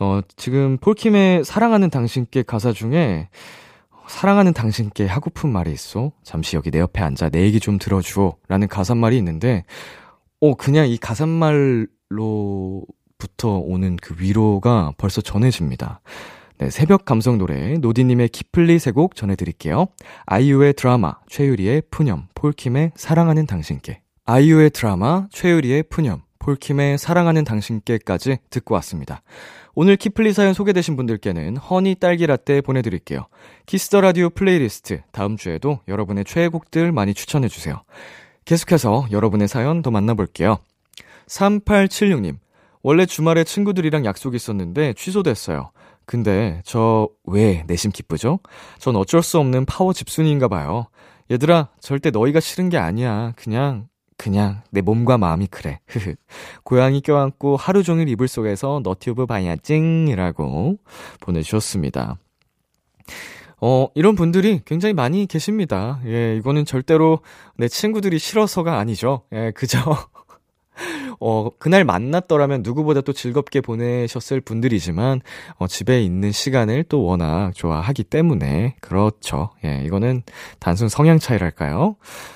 어, 지금 폴킴의 사랑하는 당신께 가사 중에 사랑하는 당신께 하고픈 말이 있어, 잠시 여기 내 옆에 앉아 내 얘기 좀 들어주오 라는 가사말이 있는데 어, 그냥 이 가사말로부터 오는 그 위로가 벌써 전해집니다. 네, 새벽 감성 노래 노디님의 키플리 세 곡 전해드릴게요. 아이유의 드라마, 최유리의 푸념, 폴킴의 사랑하는 당신께. 아이유의 드라마, 최유리의 푸념, 폴킴의 사랑하는 당신께까지 듣고 왔습니다. 오늘 키플리 사연 소개되신 분들께는 허니 딸기 라떼 보내드릴게요. 키스더 라디오 플레이리스트 다음 주에도 여러분의 최애곡들 많이 추천해주세요. 계속해서 여러분의 사연 더 만나볼게요. 삼팔칠육님 원래 주말에 친구들이랑 약속이 있었는데 취소됐어요. 근데 저 왜 내심 기쁘죠? 전 어쩔 수 없는 파워 집순이인가 봐요. 얘들아, 절대 너희가 싫은 게 아니야. 그냥 그냥 내 몸과 마음이 그래. 고양이 껴안고 하루 종일 이불 속에서 너튜브 봐야 찡이라고 보내주셨습니다. 어, 이런 분들이 굉장히 많이 계십니다. 예, 이거는 절대로 내 친구들이 싫어서가 아니죠. 예, 그죠? 어, 그날 만났더라면 누구보다 또 즐겁게 보내셨을 분들이지만 어, 집에 있는 시간을 또 워낙 좋아하기 때문에 그렇죠. 예, 이거는 단순 성향 차이랄까요?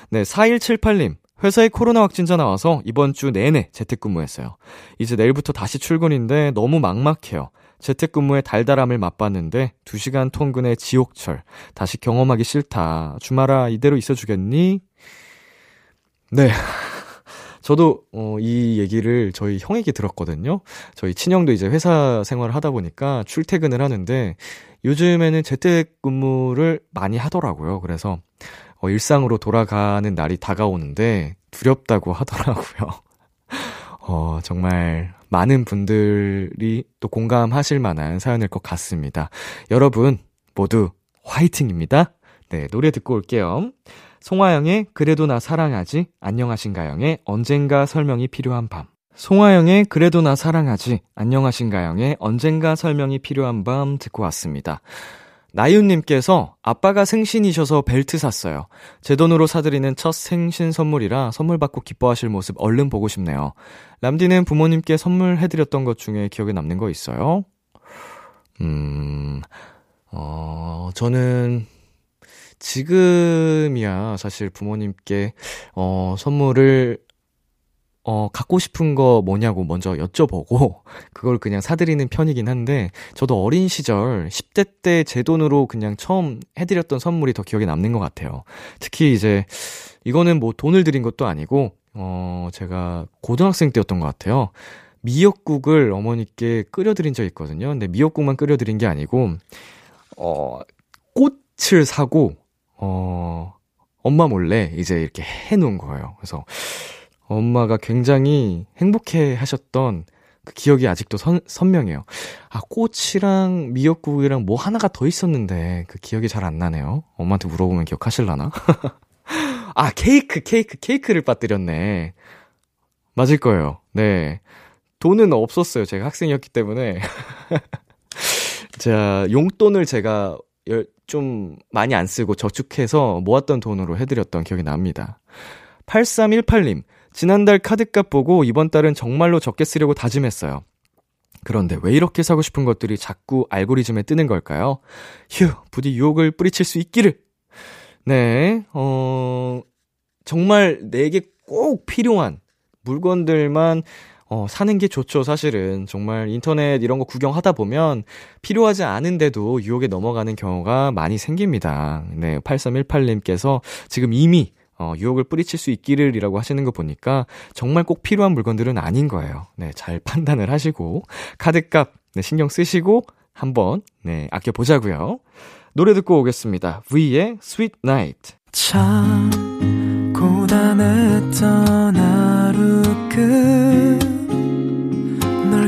네, 사일칠팔님 회사에 코로나 확진자 나와서 이번 주 내내 재택근무했어요. 이제 내일부터 다시 출근인데 너무 막막해요. 재택근무의 달달함을 맛봤는데 두 시간 통근의 지옥철 다시 경험하기 싫다. 주말아, 이대로 있어주겠니? 네, 저도 어, 이 얘기를 저희 형에게 들었거든요. 저희 친형도 이제 회사 생활을 하다 보니까 출퇴근을 하는데 요즘에는 재택근무를 많이 하더라고요. 그래서 어, 일상으로 돌아가는 날이 다가오는데 두렵다고 하더라고요. 어, 정말 많은 분들이 또 공감하실 만한 사연일 것 같습니다. 여러분 모두 화이팅입니다. 네, 노래 듣고 올게요. 송하영의 그래도 나 사랑하지, 안녕하신가영의 언젠가 설명이 필요한 밤. 송하영의 그래도 나 사랑하지, 안녕하신가영의 언젠가 설명이 필요한 밤 듣고 왔습니다. 나윤님께서 아빠가 생신이셔서 벨트 샀어요. 제 돈으로 사드리는 첫 생신 선물이라 선물 받고 기뻐하실 모습 얼른 보고 싶네요. 람디는 부모님께 선물해드렸던 것 중에 기억에 남는 거 있어요? 음, 어, 저는 지금이야 사실 부모님께 어, 선물을 어, 갖고 싶은 거 뭐냐고 먼저 여쭤보고 그걸 그냥 사드리는 편이긴 한데 저도 어린 시절 십 대 때 제 돈으로 그냥 처음 해드렸던 선물이 더 기억에 남는 것 같아요. 특히 이제 이거는 뭐 돈을 드린 것도 아니고 어, 제가 고등학생 때였던 것 같아요. 미역국을 어머니께 끓여드린 적이 있거든요. 근데 미역국만 끓여드린 게 아니고 어, 꽃을 사고 어, 엄마 몰래 이제 이렇게 해놓은 거예요. 그래서 엄마가 굉장히 행복해 하셨던 그 기억이 아직도 선, 선명해요. 아, 꽃이랑 미역국이랑 뭐 하나가 더 있었는데 그 기억이 잘 안 나네요. 엄마한테 물어보면 기억하실라나? 아, 케이크, 케이크, 케이크를 빠뜨렸네. 맞을 거예요. 네. 돈은 없었어요. 제가 학생이었기 때문에. 자, 용돈을 제가 좀 많이 안 쓰고 저축해서 모았던 돈으로 해드렸던 기억이 납니다. 팔삼일팔 님, 지난달 카드값 보고 이번 달은 정말로 적게 쓰려고 다짐했어요. 그런데 왜 이렇게 사고 싶은 것들이 자꾸 알고리즘에 뜨는 걸까요? 휴, 부디 유혹을 뿌리칠 수 있기를! 네, 어, 정말 내게 꼭 필요한 물건들만 어, 사는 게 좋죠, 사실은. 정말 인터넷 이런 거 구경하다 보면 필요하지 않은데도 유혹에 넘어가는 경우가 많이 생깁니다. 네, 팔삼일팔 님께서 지금 이미 어, 유혹을 뿌리칠 수 있기를 이라고 하시는 거 보니까 정말 꼭 필요한 물건들은 아닌 거예요. 네, 잘 판단을 하시고, 카드값, 네, 신경 쓰시고, 한번, 네, 아껴보자고요. 노래 듣고 오겠습니다. V의 Sweet Night. 참, 고단했던 하루 끝, 널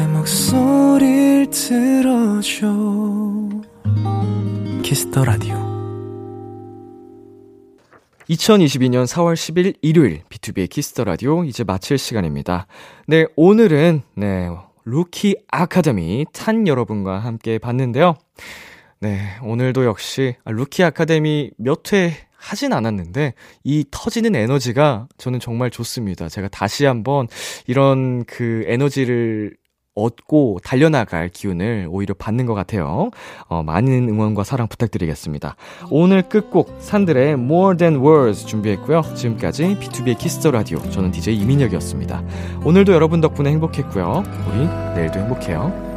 목소리를 들어줘. 키스 더 라디오. 이천이십이년 사월 십일 일요일 비투비의 키스터 라디오 이제 마칠 시간입니다. 네, 오늘은 네, 루키 아카데미 탄 여러분과 함께 봤는데요. 네, 오늘도 역시 루키 아카데미 몇 회 하진 않았는데 이 터지는 에너지가 저는 정말 좋습니다. 제가 다시 한번 이런 그 에너지를 얻고 달려나갈 기운을 오히려 받는 것 같아요. 어, 많은 응원과 사랑 부탁드리겠습니다. 오늘 끝곡 산들의 More Than Words 준비했고요. 지금까지 비투비의 키스더 라디오, 저는 디제이 이민혁이었습니다. 오늘도 여러분 덕분에 행복했고요. 우리 내일도 행복해요.